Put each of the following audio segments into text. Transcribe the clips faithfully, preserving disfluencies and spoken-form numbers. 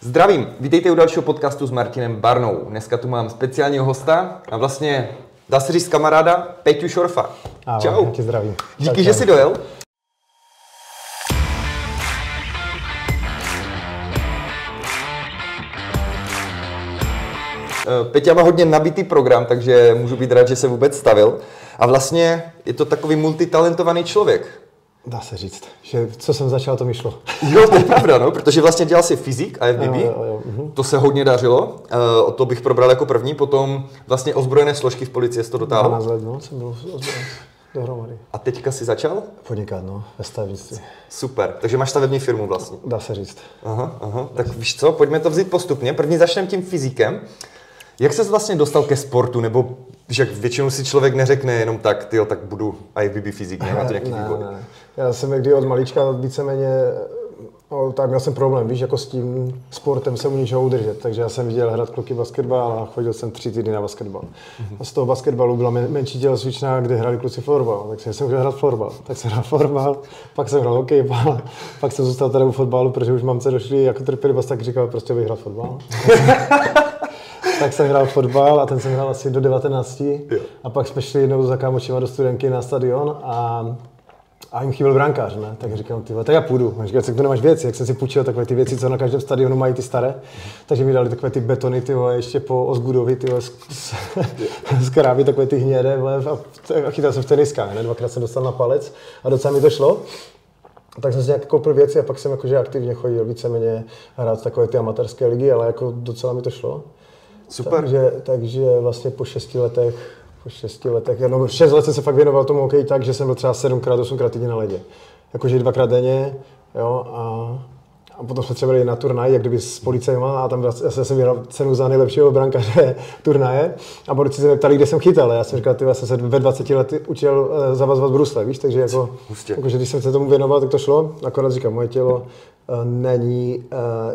Zdravím, vítejte u dalšího podcastu s Martinem Barnou. Dneska tu mám speciálního hosta a vlastně, dá se říct, kamaráda Peťu Šorfa. Ahoj, čau. Tě zdravím. Díky, čau, že jsi dojel. Peťa má hodně nabitý program, takže můžu být rád, že se vůbec stavil. A vlastně je to takový multitalentovaný člověk. Dá se říct, že co jsem začal, to mi šlo. Jo, to je pravda, no, protože vlastně dělal si fyzik a I F B B, to se hodně dařilo, o to bych probral jako první, potom vlastně ozbrojené složky v policii to dotáhl. dvanáct let, no, jsem byl ozbrojen dohromady. A teďka si začal? Podnikat, no, ve stavebnictví. Super, takže máš stavební firmu vlastně. Dá se říct. Aha, aha, tak víš co, pojďme to vzít postupně, první začneme tím fyzikem. Jak ses vlastně dostal ke sportu, nebo že většinou si člověk neřekne jenom tak, tyjo, tak budu I F B B fyzik, nemá to nějaký vývoj? Ne, ne. Já jsem někdy od malička víceméně, no, tak měl jsem problém, víš, jako s tím sportem se u ničeho udržet, takže já jsem viděl hrát kluky basketbal a chodil jsem tři týdny na basketbal. A z toho basketbalu byla menší tělocvična, kde hráli kluci florbal, tak jsem chtěl hrát florbal, tak jsem hrál florbal, pak jsem hrál hokejbal, pak jsem zůstal tady u fotbalu, protože už mamce došli jako trpělivost, tak říkal, prostě bych hrál fotbal. Tak jsem hrál fotbal a ten jsem hrál asi do devatenácti jo. A pak jsme šli jednou za kámočima do Studenky na stadion a, a jim chyběl brankář, ne? Tak říkám, tyhle, tak já půjdu. A říkám, tak to nemáš věci, jak jsem si půjčil takové ty věci, co na každém stadionu mají ty staré. Takže mi dali takové ty betony, tyhle, ještě po Osgudovi, tyhle, z, z, z krávy, takové ty hnědé, vlev, a, a chytal jsem v teniskách, ne? Dvakrát jsem dostal na palec a docela mi to šlo. Tak jsem si nějak koupil věci a pak jsem jakože aktivně chodil víceméně hrát takové ty amatérské ligy, ale jako docela mi to šlo. Super. Takže, takže vlastně po šesti letech, po šesti letech, no šest let jsem se fakt věnoval tomu hokeji tak, že jsem byl třeba sedmkrát, osmkrát týdně na ledě. Jakože dvakrát denně, jo, a, a potom jsme třeba jeli na turnaj, jak kdyby s policejma, a tam já jsem vyhrál cenu za nejlepšího brankaře turnaje a borci se mě ptali, kde jsem chytal, já jsem říkal, ty, já jsem se ve dvaceti lety učil zavazovat brusle, víš, takže jako, jakože když jsem se tomu věnoval, tak to šlo, akorát říkám, moje tělo není,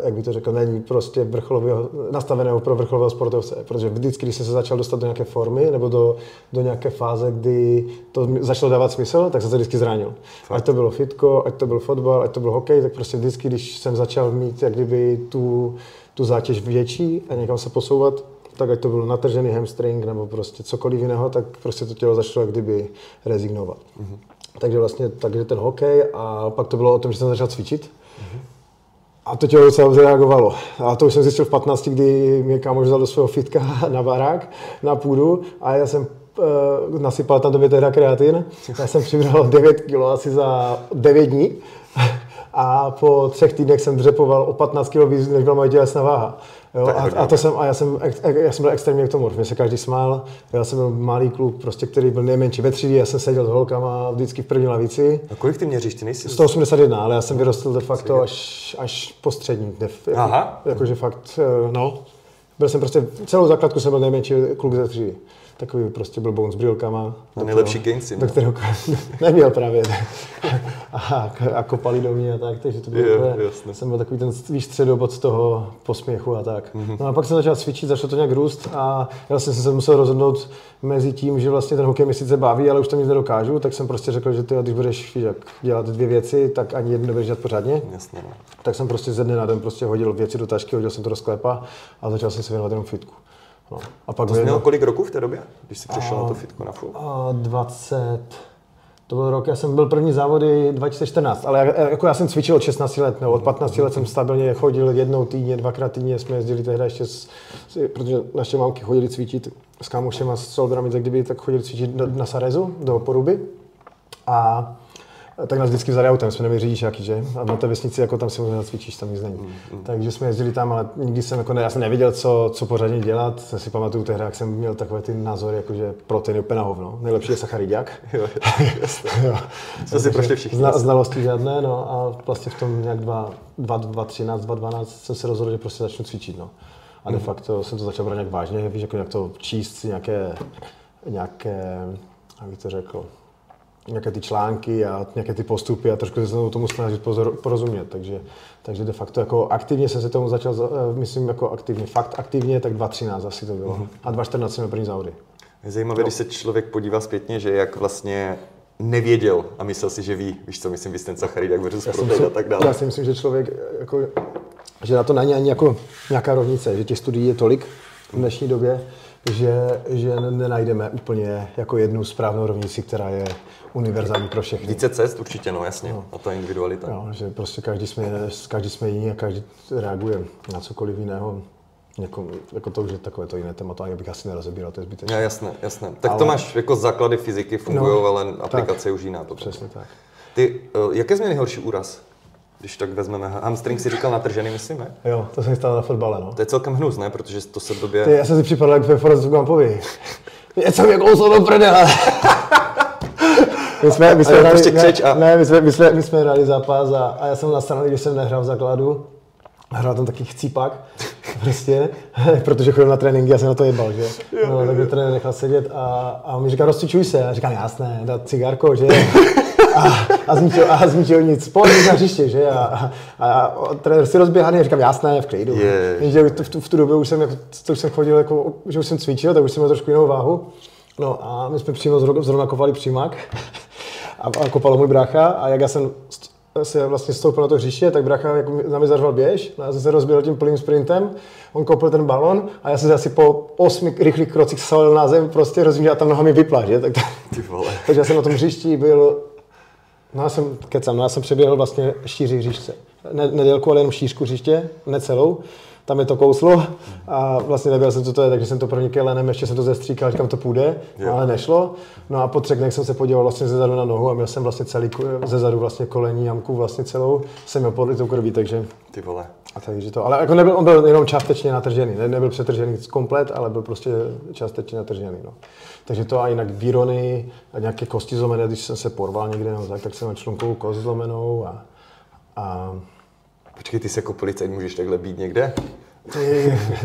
jak by to řekl, není prostě vrcholového, nastaveného pro vrcholového sportovce, protože vždycky, když jsem se začal dostat do nějaké formy nebo do, do nějaké fáze, kdy to začalo dávat smysl, tak jsem se vždycky zranil. Fakt. Ať to bylo fitko, ať to byl fotbal, ať to byl hokej, tak prostě vždycky, když jsem začal mít jak kdyby tu, tu zátěž větší a někam se posouvat, tak ať to byl natržený hamstring nebo prostě cokoliv jiného, tak prostě to tělo začalo jak kdyby rezignovat. Mm-hmm. Takže vlastně takže ten hokej a pak to bylo o tom, že jsem začal cvičit. A to tělo docela zareagovalo. A to už jsem zjistil v patnácti, kdy mě kámoš vzal do svého fitka na barák, na půdu a já jsem e, nasypal tam době tehda kreatin. Já jsem přibral devět kilo asi za devět dní a po třech týdnech jsem dřepoval o patnáct kilo víc, než byla moje tělesná váha. Jo, a, a, to jsem, a já jsem, já jsem byl extrémně k tomu, mě se každý smál, já jsem byl malý kluk, prostě, který byl nejmenší ve třídě, já jsem seděl s holkama vždycky v první lavici. A kolik ty měříš, ty nejsi? sto osmdesát jedna, ale já jsem vyrostl de facto až, až po střední, Aha. jakože fakt, no, byl jsem prostě, celou základku jsem byl nejmenší kluk ze třídy. Takový prostě byl bounce s brýlkama. A nejlepší Gainsim. Do kterého neměl právě. A, a kopali do mě a tak, takže to bylo úplně, jsem byl takový ten víš, středobod z toho posměchu a tak. Mm-hmm. No a pak jsem začal cvičit, začalo to nějak růst a já jsem se musel rozhodnout mezi tím, že vlastně ten hokej mě sice baví, ale už tam nic nedokážu, tak jsem prostě řekl, že ty, když budeš jak, dělat dvě věci, tak ani jednu nebudeš dělat pořádně. Jasně, no. Tak jsem prostě ze dne na den prostě hodil věci do tašky, hodil jsem to do sklepa a začal jsem se věnovat jenom fitku. No. A pak to jsi měl kolik roků v té době, když jsi přišel a, na to fitko na full? dvacet To byl rok, já jsem byl první závody dva tisíce čtrnáct, ale já, jako já jsem cvičil od šestnácti let, nebo od patnácti let jsem stabilně chodil jednou týdně, dvakrát týdně, jsme jezdili tehdy ještě, s, protože naše mamky chodili cvičit s kámošem a s soldrami, tak kdyby tak chodili cvičit do, na Sarezu, do Poruby. A tak nás vždycky vzali autem, jsme neměli řidičáky, že? A na té vesnici jako tam si možná cvičíš, tam nic není. Mm, mm. Takže jsme jezdili tam, ale nikdy jsem jako ne, já jsem nevěděl, co, co pořádně dělat. Já si pamatuju tehdy, jak jsem měl takové ty názory, jakože protein je úplně na hovno. Nejlepší je sacharidák. Jo, jo. Co si prošli všichni. Zna, znalosti žádné, no a vlastně v tom nějak dva třináct, dva dvanáct jsem se rozhodl, že prostě začnu cvičit, no. A de facto mm. jsem to začal brát nějak vážně, víš, jako jak to číst, nějaké, nějaké, jak bych to řekl, nějaké ty články a nějaké ty postupy a trošku se tomu snažit porozumět, takže, takže de facto jako aktivně jsem se tomu začal, myslím jako aktivně, fakt aktivně, tak dva třináct asi to bylo a dva čtrnáct jsem byl první závody. Je zajímavé, no. Když se člověk podívá zpětně, že jak vlastně nevěděl a myslel si, že ví, víš co, myslím, víš ten sacharid, jak versus protein a tak dále. Já si myslím, že člověk jako že na to není ani jako nějaká rovnice, že těch studií je tolik v dnešní době, že, že nenajdeme úplně jako jednu správnou rovnici, která je univerzální pro všechny. Více cest určitě, no jasně, no. A to je individualita. No, že prostě každý jsme, každý jsme jiný a každý reaguje na cokoliv jiného. Jako, jako to už je takové to jiné téma, to ani bych asi nerozebíral, to je zbytečné. No, jasné, jasné. Tak ale... to máš, jako základy fyziky fungují, no, ale aplikace je už jiná. To přesně tak. Ty, jaké změny horší úraz? Když tak vezmeme, hamstring si říkal natržený, myslím, ne? Jo, to se mi stalo na fotbale, no. To je celkem hnus, ne? Protože to se v době... Ty, já jsem si připadal jak ve Forrestu Gumpovi. Já jsem jako osobou prdele. My jsme, my jsme hráli, ne, ne, my jsme, my jsme, my jsme hráli zápas a, a já jsem nasraný, když jsem nehrál v základu. Hrál tam taky chcípak, prostě, protože chodil na tréninky, já jsem na to jebal, že? No, tak mě trenér nechal sedět a, a on mi říkal, rozcvičuj se. A říkám, jasné, dát cigárko, že? A, a, zničil, a zničil nic, společně na hřiště, že? A, a, a, a trenér si rozběhaný a říkám, jasné, v klidu. Yeah. V, tu, v tu době už jsem, jako, to už jsem chodil, jako, že už jsem cvičil, tak už jsem měl trošku jinou váhu. No a my jsme přímo zrovna kopali přímak a, a kopalo můj brácha a jak já jsem se vlastně stoupil na to hřiště, tak brácha jako na mě zařval běž, já jsem se rozběhl tím plným sprintem, on kopl ten balon a já jsem se asi po osmi rychlých krocích salil na zem, prostě rozumím, a tam noha mi vypla, že? Tak, ty vole. Takže já jsem na tom hřišti byl, no já jsem, kecám, no já jsem přeběhl vlastně šíři hřiště, ne, ne délku, ale jenom šířku hřiště, ne celou, tam je to kouslo a vlastně nevěděl jsem, co to je, takže jsem to první kelenem, ještě jsem to zestříkal, říkám, to půjde, yeah. Ale nešlo. No a po třech dnech jsem se podíval vlastně zezadu na nohu a měl jsem vlastně celý, zezadu vlastně kolení, jamku vlastně celou, jsem měl podlitou krví, takže... Ty vole. A takže to, ale jako nebyl, on byl jenom částečně natržený, ne, nebyl přetržený komplet, ale byl prostě částečně natržený, no. Takže to a jinak výrony a nějaké kosti zlomené, když jsem se porval někde, no, tak, tak jsem měl člunkovou kost zlomenou a, a... Počkej, ty se jako policajt můžeš takhle být někde?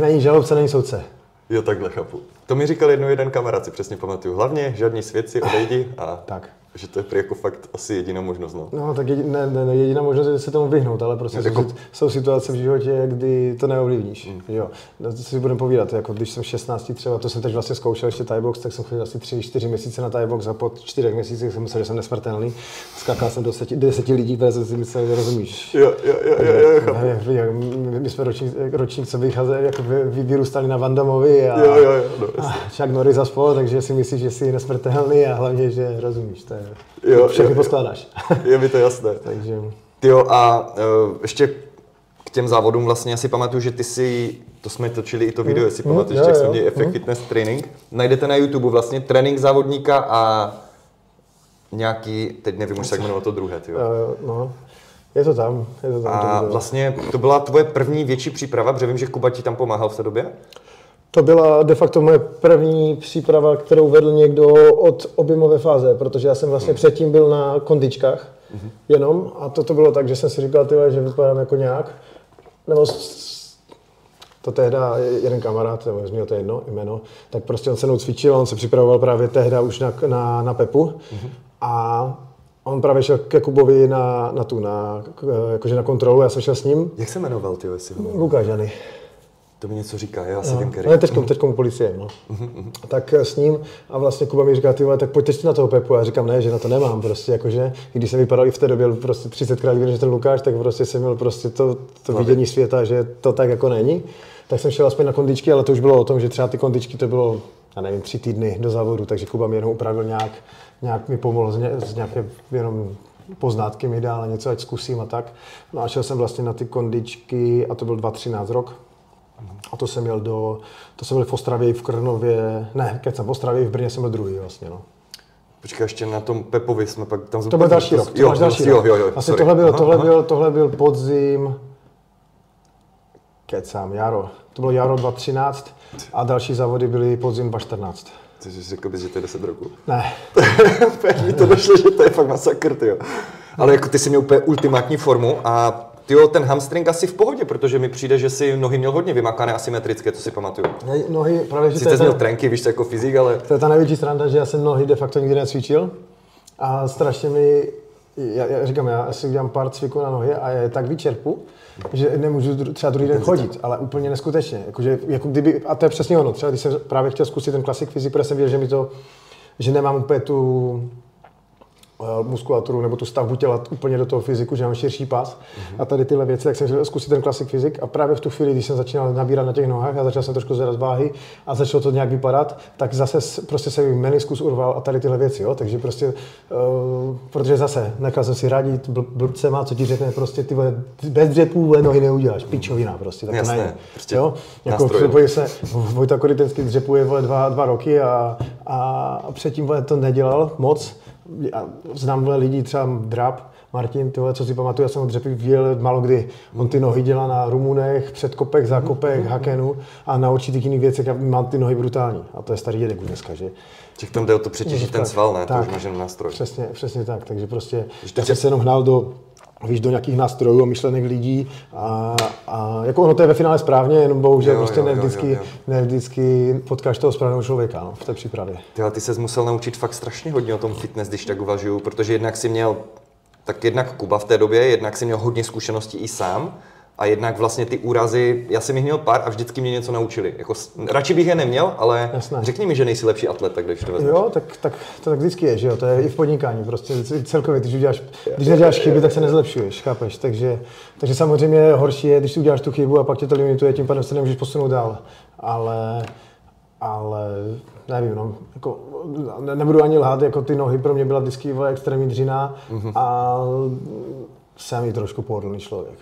Není žalobce, není soudce. Jo, takhle chápu. To mi říkal jednou jeden kamarád, si přesně pamatuju. Hlavně žádní svědci, odejdi a... Tak. Že to je jako fakt asi jediná možnost, no. No, tak jediná, ne, ne, jediná možnost je se tomu vyhnout, ale prostě jako... jsou, jsou situace v životě, kdy to neovlivníš. Mm. Jo, no, to si budem povídat, jako když jsem šestnáct třeba, to jsem teď vlastně zkoušel ještě Thai box, tak jsem chodil asi tři čtyři měsíce na Thai box a po čtyřech měsících jsem myslel, že jsem nesmrtelný. Skákal jsem do deseti lidí, protože si myslel, že rozumíš. Jo, jo, jo, jo, jo, chápu. Jo, my, my jsme ročník, ročník co vycházeli, jako vy, vyrůstali na Van Damovi a, jo, jo, jo, no, a Chuck Norris a spolu, takže si myslíš, že jsi nesmrtelný a hlavně, že rozumíš. To je... Jo, všechny poskládáš. Je mi to jasné. Takže... Tyjo, a uh, ještě k těm závodům vlastně asi pamatuju, že ty si, to jsme točili i to video, mm, jestli mm, pamatuješ, tak jsme měli Effect mm. Fitness Training. Najdete na YouTube vlastně trénink závodníka a nějaký, teď nevím, už se jak jmenovalo to druhé, tyjo. Uh, no. Je to tam, je to tam. A to vlastně to byla tvoje první větší příprava, protože vím, že Kuba ti tam pomáhal v té době? To byla de facto moje první příprava, kterou vedl někdo od objemové fáze, protože já jsem vlastně předtím byl na kondičkách jenom a to, to bylo tak, že jsem si říkal, tyhle, že vypadám jako nějak, nebo to tehda jeden kamarád, nebo zmínil to jedno jméno, tak prostě on se mnou cvičil a on se připravoval právě tehda už na, na, na Pepu a on právě šel ke Kubovi na, na tu, na, jakože na kontrolu, já jsem šel s ním. Jak se jmenoval, ty jestli jmenoval? Lukáš Jany. To mi něco říká, já si vím, který. No, teďkom, teďkom policie, no. Mm-hmm. Tak s ním a vlastně Kuba mi říká, ty vole, tak pojďte si na toho Pepu. Já říkám, ne, že na to nemám prostě, jakože, když jsem vypadal i v té době prostě třicetkrát víc než ten Lukáš, tak prostě jsem měl prostě to, to vidění světa, že to tak jako není. Tak jsem šel aspoň na kondičky, ale to už bylo o tom, že třeba ty kondičky to bylo, já nevím, tři týdny do závodu, takže Kuba mi jenom upravil nějak, nějak mi pomohl z nějaké jenom poznátky mi dál a něco, ať zkusím a tak. No a šel jsem vlastně na ty kondičky a to byl dva tisíce třináct rok. A to jsem měl do, to jsem byl v Ostravě, v Krnově, ne, kecám, v Ostravě, v Brně jsem byl druhý vlastně, no. Počkej, ještě na tom Pepovi jsme pak tam... To byl další rok, to jo, máš další rok. Jo, jo, jo, vlastně tohle byl, aha, tohle, aha. Byl, tohle byl podzim, kecám, jaro, to bylo jaro dva tisíce třináct a další závody byly podzim dva tisíce čtrnáct. Ty jsi řekl bys, že to je deset roků? Ne. Mi to došlo, že to je fakt masakr, tyjo. Ale jako ty jsi měl úplně ultimátní formu a... Tyjo, ten hamstring asi v pohodě, protože mi přijde, že si nohy měl hodně vymakané, asymetrické, to si pamatuju. Ne, nohy, právě, že sice jsi měl trenky, víš, jako fyzik, ale... To je ta největší sranda, že já jsem nohy de facto nikdy necvičil a strašně mi... Já, já říkám, já si udělám pár cviků na nohy a je tak vyčerpu, že nemůžu dru, třeba druhý den chodit, ale úplně neskutečně. Jakože, jako kdyby, a to je přesně ono, třeba když jsem právě chtěl zkusit ten klasik fyzik, protože jsem věděl, že mi to, že nemám úplně tu... muskulaturu nebo tu stavbu těla úplně do toho fyziku, že mám širší pas mm-hmm. a tady tyhle věci, tak jsem chtěl zkusit ten klasik fyzik a právě v tu chvíli, když jsem začínal nabírat na těch nohách a začal jsem trošku zvedat váhy a začalo to nějak vypadat, tak zase prostě se mi meniskus urval a tady tyhle věci, jo, takže prostě, uh, protože zase nechal jsem si radit bl- blbcema, co ti řekne, prostě ty vole, bez dřepů nohy neuděláš, pičovina prostě, tak jasné, to najde, prostě jo, jako připojí se, Vojta Koritenský dřepuje vole dva, dva roky a, a předtím vole to nedělal moc. Já znám vole lidí, třeba Drab, Martin, tyhle, co si pamatuju, já jsem ho dřepy viděl málo kdy. On ty nohy dělá na rumunech, předkopech, zákopech, hakenu a na určitých jiných věcech a mám ty nohy brutální. A to je starý dědek dneska, že? Těch tam jde o to přetěžit ten sval, ne? Tak, to už máš jenom nástroj. Přesně, přesně tak, takže prostě já jsem se jenom hnal do... víš, do nějakých nástrojů a myšlenek lidí a, a jako ono to je ve finále správně, jenom bohužel jo, prostě jo, ne, vždycky, jo, jo. ne vždycky potkáš toho správného člověka, no, v té přípravě. Tyhle, ty ses musel naučit fakt strašně hodně o tom fitness, když tak uvažuju, protože jednak si měl, tak jednak Kuba v té době, jednak si měl hodně zkušeností i sám a jednak vlastně ty úrazy, já jsem jich měl pár a vždycky mě něco naučili. Jako, radši bych je neměl, ale jasné. Řekni mi, že nejsi lepší atlet, tak když to vezmeš. Jo, tak, tak to tak vždycky je, že jo, to je i v podnikání prostě celkově, když uděláš, když neděláš chyby, tak se nezlepšuješ, chápeš, takže, takže samozřejmě horší je, když si uděláš tu chybu a pak tě to limituje, tím pádem se nemůžeš posunout dál, ale... Ale nevím, no, jako, ne, nebudu ani lhát, jako ty nohy pro mě byla vždycky extrémní dřina mm-hmm. a jsem i trošku pohodlný člověk.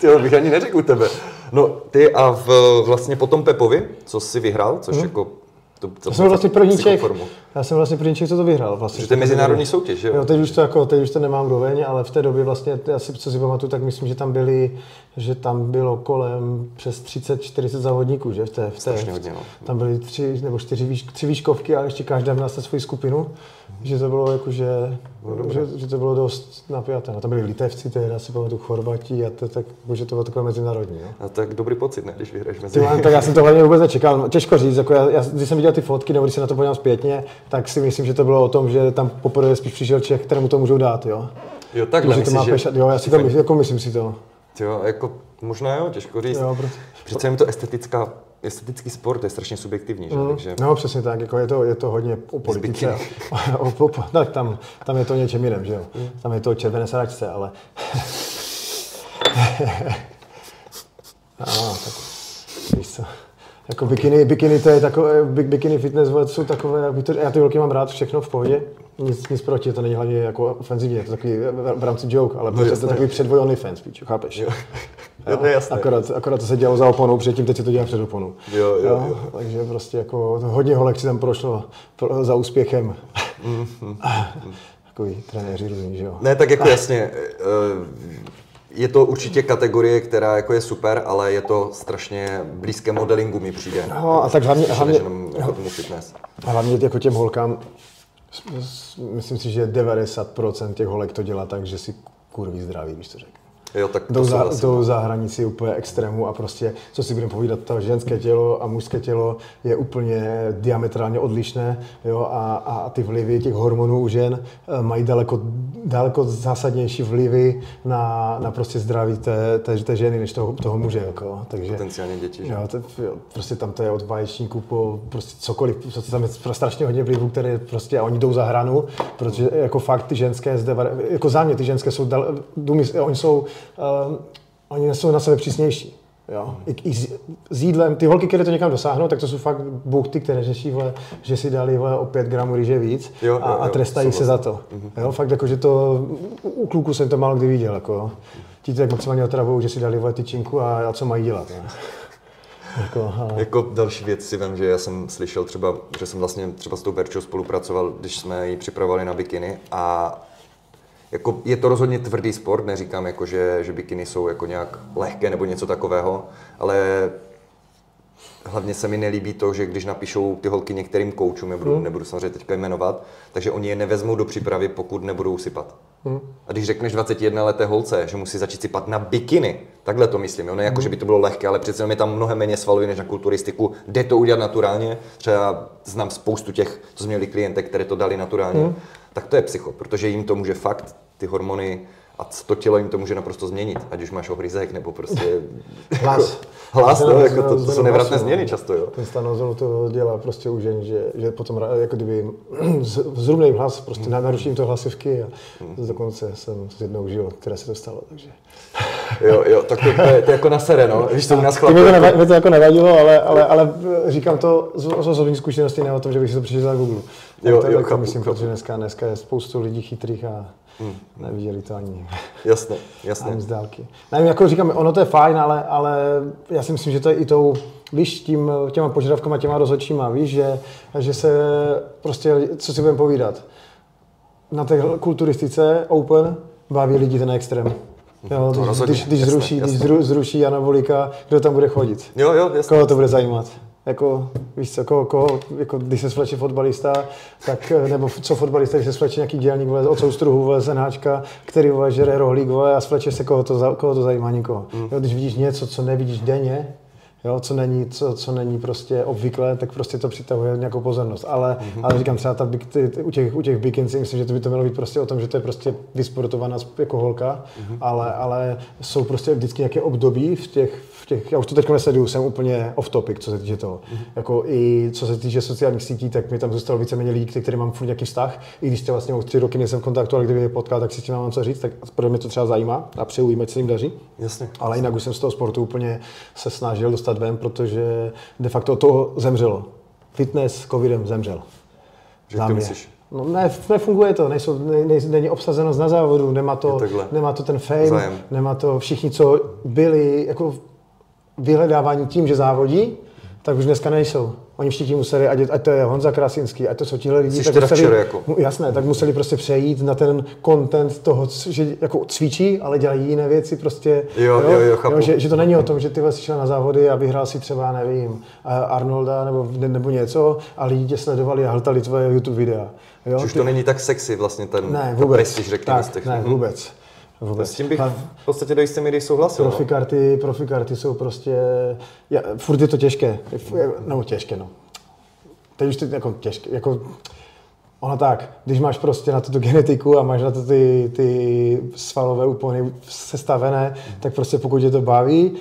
To bych ani neřekl u tebe. No ty a v, vlastně potom Pepovi, co jsi vyhrál, což mm-hmm. jako... To, to já, jsem vlastně prvníček, já jsem vlastně první Čech, co to vyhrál. Vlastně. To je mezinárodní soutěž, jo? Jo, teď už to, jako, teď už to nemám doveň, ale v té době vlastně, já si, co si pamatuju, tak myslím, že tam byli, že tam bylo kolem přes třicet čtyřicet závodníků, že? V té, v té, hodně, no. Tam byly tři nebo čtyři výš, tři výškovky a ještě každá měla se svoji skupinu, mm. že to bylo jako, že, no, že, že to bylo dost napjaté. No, tam byli Litevci, tehdy si pamatuju Chorvati a to, tak, že to bylo takové mezinárodní. No? A tak dobrý pocit, ne, když vyhraješ mezinárodní. Tak já jsem to hlavně vůbec nečekal, těžko říct, jako já, já, když jsem ty fotky, nebo když se na to podívám zpětně, tak si myslím, že to bylo o tom, že tam poprvé spíš přišel Čech, kterému to můžou dát, jo. Jo, takhle myslíš, má peš... že... Jo, já si to myslím, jako myslím si to. Jo, jako možná jo, těžko říct. Jo, proto... Přece jen to estetická, estetický sport je strašně subjektivní, že? Mm. Takže... No, přesně tak, jako je to, je to hodně o politice. O, o, tak tam, tam je to něčem jiném, že jo. Mm. Tam je to o červené sračce, ale... no, tak víš co. Jako bikini, bikini, to je takové, bikini fitness jsou takové, já ty holky mám rád, všechno v pohodě, nic, nic proti, to není hlavně jako ofenzivní, je to takový v rámci joke, ale no prostě to je takový předvoj OnlyFans, píču, chápeš? Jo, jo, jo? Jasné. Akorát, akorát to se dělalo za oponou, předtím teď se to dělá před oponou. Jo, jo, jo. Jo? Takže prostě jako hodně holek si tam prošlo pro, za úspěchem. Mm-hmm. Takový trenéři různý, že jo? Ne, tak jako jasně. Je to určitě kategorie, která jako je super, ale je to strašně blízké modelingu, mi přijde. No a tak hlavně, hlavně, jako tomu fitness. Hlavně jako těm holkám, myslím si, že devadesát procent těch holek to dělá tak, že si kurví zdraví, víš co řekne. Jo, tak jdou za, jdou za hranici úplně extrému a prostě, co si budeme povídat, to ženské tělo a mužské tělo je úplně diametrálně odlišné, jo, a, a ty vlivy těch hormonů u žen mají daleko, daleko zásadnější vlivy na, na prostě zdraví té, té, té ženy, než toho, toho muže, jako, takže... Potenciálně děti, že? Jo, to, jo, prostě tam to je od vaječníků po prostě cokoliv, prostě tam je strašně hodně vlivů, které prostě, a oni jdou za hranu, protože jako fakt ty ženské zde, jako za mě ty ženské jsou, dal, oni jsou Uh, oni jsou na sebe přísnější, jo, i, i s, s jídlem, ty holky, které to někam dosáhnou, tak to jsou fakt buchty, které řeší, vle, že si dali vle, o pět gramů ryže víc jo, jo, a, a trestají se za to, mm-hmm. jo, fakt jako, že to, u, u kluků jsem to málo kdy viděl, jako jo, ti tak maximálně otravují, že si dali vle tyčinku a, a co mají dělat, ne? Jako, jako další věc si vím, že já jsem slyšel třeba, že jsem vlastně třeba s tou Berčou spolupracoval, když jsme ji připravovali na bikiny a jako je to rozhodně tvrdý sport, neříkám, jako, že, že bikiny jsou jako nějak lehké nebo něco takového, ale hlavně se mi nelíbí to, že když napíšou ty holky některým koučům, nebudu, mm. nebudu samozřejmě teďka jmenovat, takže oni je nevezmou do přípravy, pokud nebudou sypat. Mm. A když řekneš dvacetijednaleté holce, že musí začít sypat na bikiny, takhle to myslím, jo? Ne jako, mm. že by to bylo lehké, ale přece je tam mnohem méně svalový než na kulturistiku, jde to udělat naturálně, třeba znám spoustu těch, co jsme měli klientek, které to dali naturálně. Mm. Tak to je psycho, protože jim to může fakt, ty hormony a to tělo jim to může naprosto změnit, ať už máš ohryzek nebo prostě... Hlas. hlas, no, jako to, to jsou nevratné změny často, jo. Ten stanozol to dělá prostě u žen, že, že potom jako kdyby zrubným hlas, prostě naruším to hlasivky a dokonce jsem s jednou žil, které se to stalo, takže. Jo, jo, tak to, to, je, to je jako na sere, no, víš, to u nás chlapí. Mě to, neva, mě to jako nevadilo, ale, ale, ale říkám to z osobní zkušenosti, ne o tom, že bych si to přečetl na Google. Jo, jo, chápu, myslím, chápu. Protože dneska, dneska je spoustu lidí chytrých a hmm. neviděli to ani. Jasně, jasně. Ani z dálky. Nevím, jako říkám, ono to je fajn, ale, ale já si myslím, že to je i tou, víš, tím, těma požadavkama, těma rozhodčíma, víš, že, že se prostě, co si budeme povídat, na té kulturistice open baví lidi ten extrém. Jo, to když, když, když jasné, zruší, jasné. Když zru, zruší anabolika, kdo tam bude chodit? Jo, jo, jasné. Koho to bude zajímat? Jako, víš co, koho, koho, jako, když se svleče fotbalista, tak, nebo co fotbalista, když se svleče nějaký dělník, vole, od soustruhu, vole, zenáčka, který vole, žere rohlík, vole, a svleče se, koho to, koho to zajímá, nikoho. Mm. Jo, když vidíš něco, co nevidíš denně, jo, co není, co, co není prostě obvyklé, tak prostě to přitahuje nějakou pozornost. Ale, mm-hmm. ale říkám třeba ta, ty, ty, u těch, u těch bikinci, myslím, že to by to mělo být prostě o tom, že to je prostě vysportovaná jako holka, mm-hmm. ale, ale jsou prostě vždycky nějaké období v těch, v těch já už to teď nesleduju, jsem úplně off topic, co se týče toho. Mm-hmm. Jako i co se týče sociálních sítí, tak mi tam zůstalo víceméně lidí, který mám furt nějaký vztah, i když třeba s ním už tři roky nejsem v kontaktu, ale kdyby je potkal, tak si s tím mám co říct, tak pro mě to třeba zajímá a přeju jim, ať se jim daří. Jasně. Ale jinak už jsem z toho sportu úplně se snažil dostat ven, protože de facto to zemřelo. Fitness covidem zemřel. Že ty myslíš? No ne, nefunguje to, nejsou, ne, ne, není obsazenost na závodu, nemá to, nemá to ten fame, zájem. Nemá to všichni, co byli jako vyhledávání tím, že závodí, tak už dneska nejsou. Oni všichni museli, ať, ať to je Honza Krasinský, ať to jsou tihle lidi, tak museli, jako. Jasné, tak museli prostě přejít na ten content toho, že jako cvičí, ale dělají jiné věci prostě, jo, jo, jo, jo, že, že to není o tom, že ty vlastně šel na závody a vyhrál si třeba, nevím, Arnolda nebo, nebo něco a lidi tě sledovali a hltali tvoje YouTube videa. Jo, Což ty... to není tak sexy vlastně ten, ne, vůbec, ta prestiž, řekněme z těch. Ne, vůbec. Vůbec. S tím bych v podstatě do jisté míry souhlasil. Profikarty, profikarty jsou prostě... Já, furt je to těžké. Nebo těžké, no. Teď už to jako těžké. Jako, ono tak, když máš prostě na to tu genetiku a máš na to ty, ty svalové úpony sestavené, tak prostě pokud tě to baví,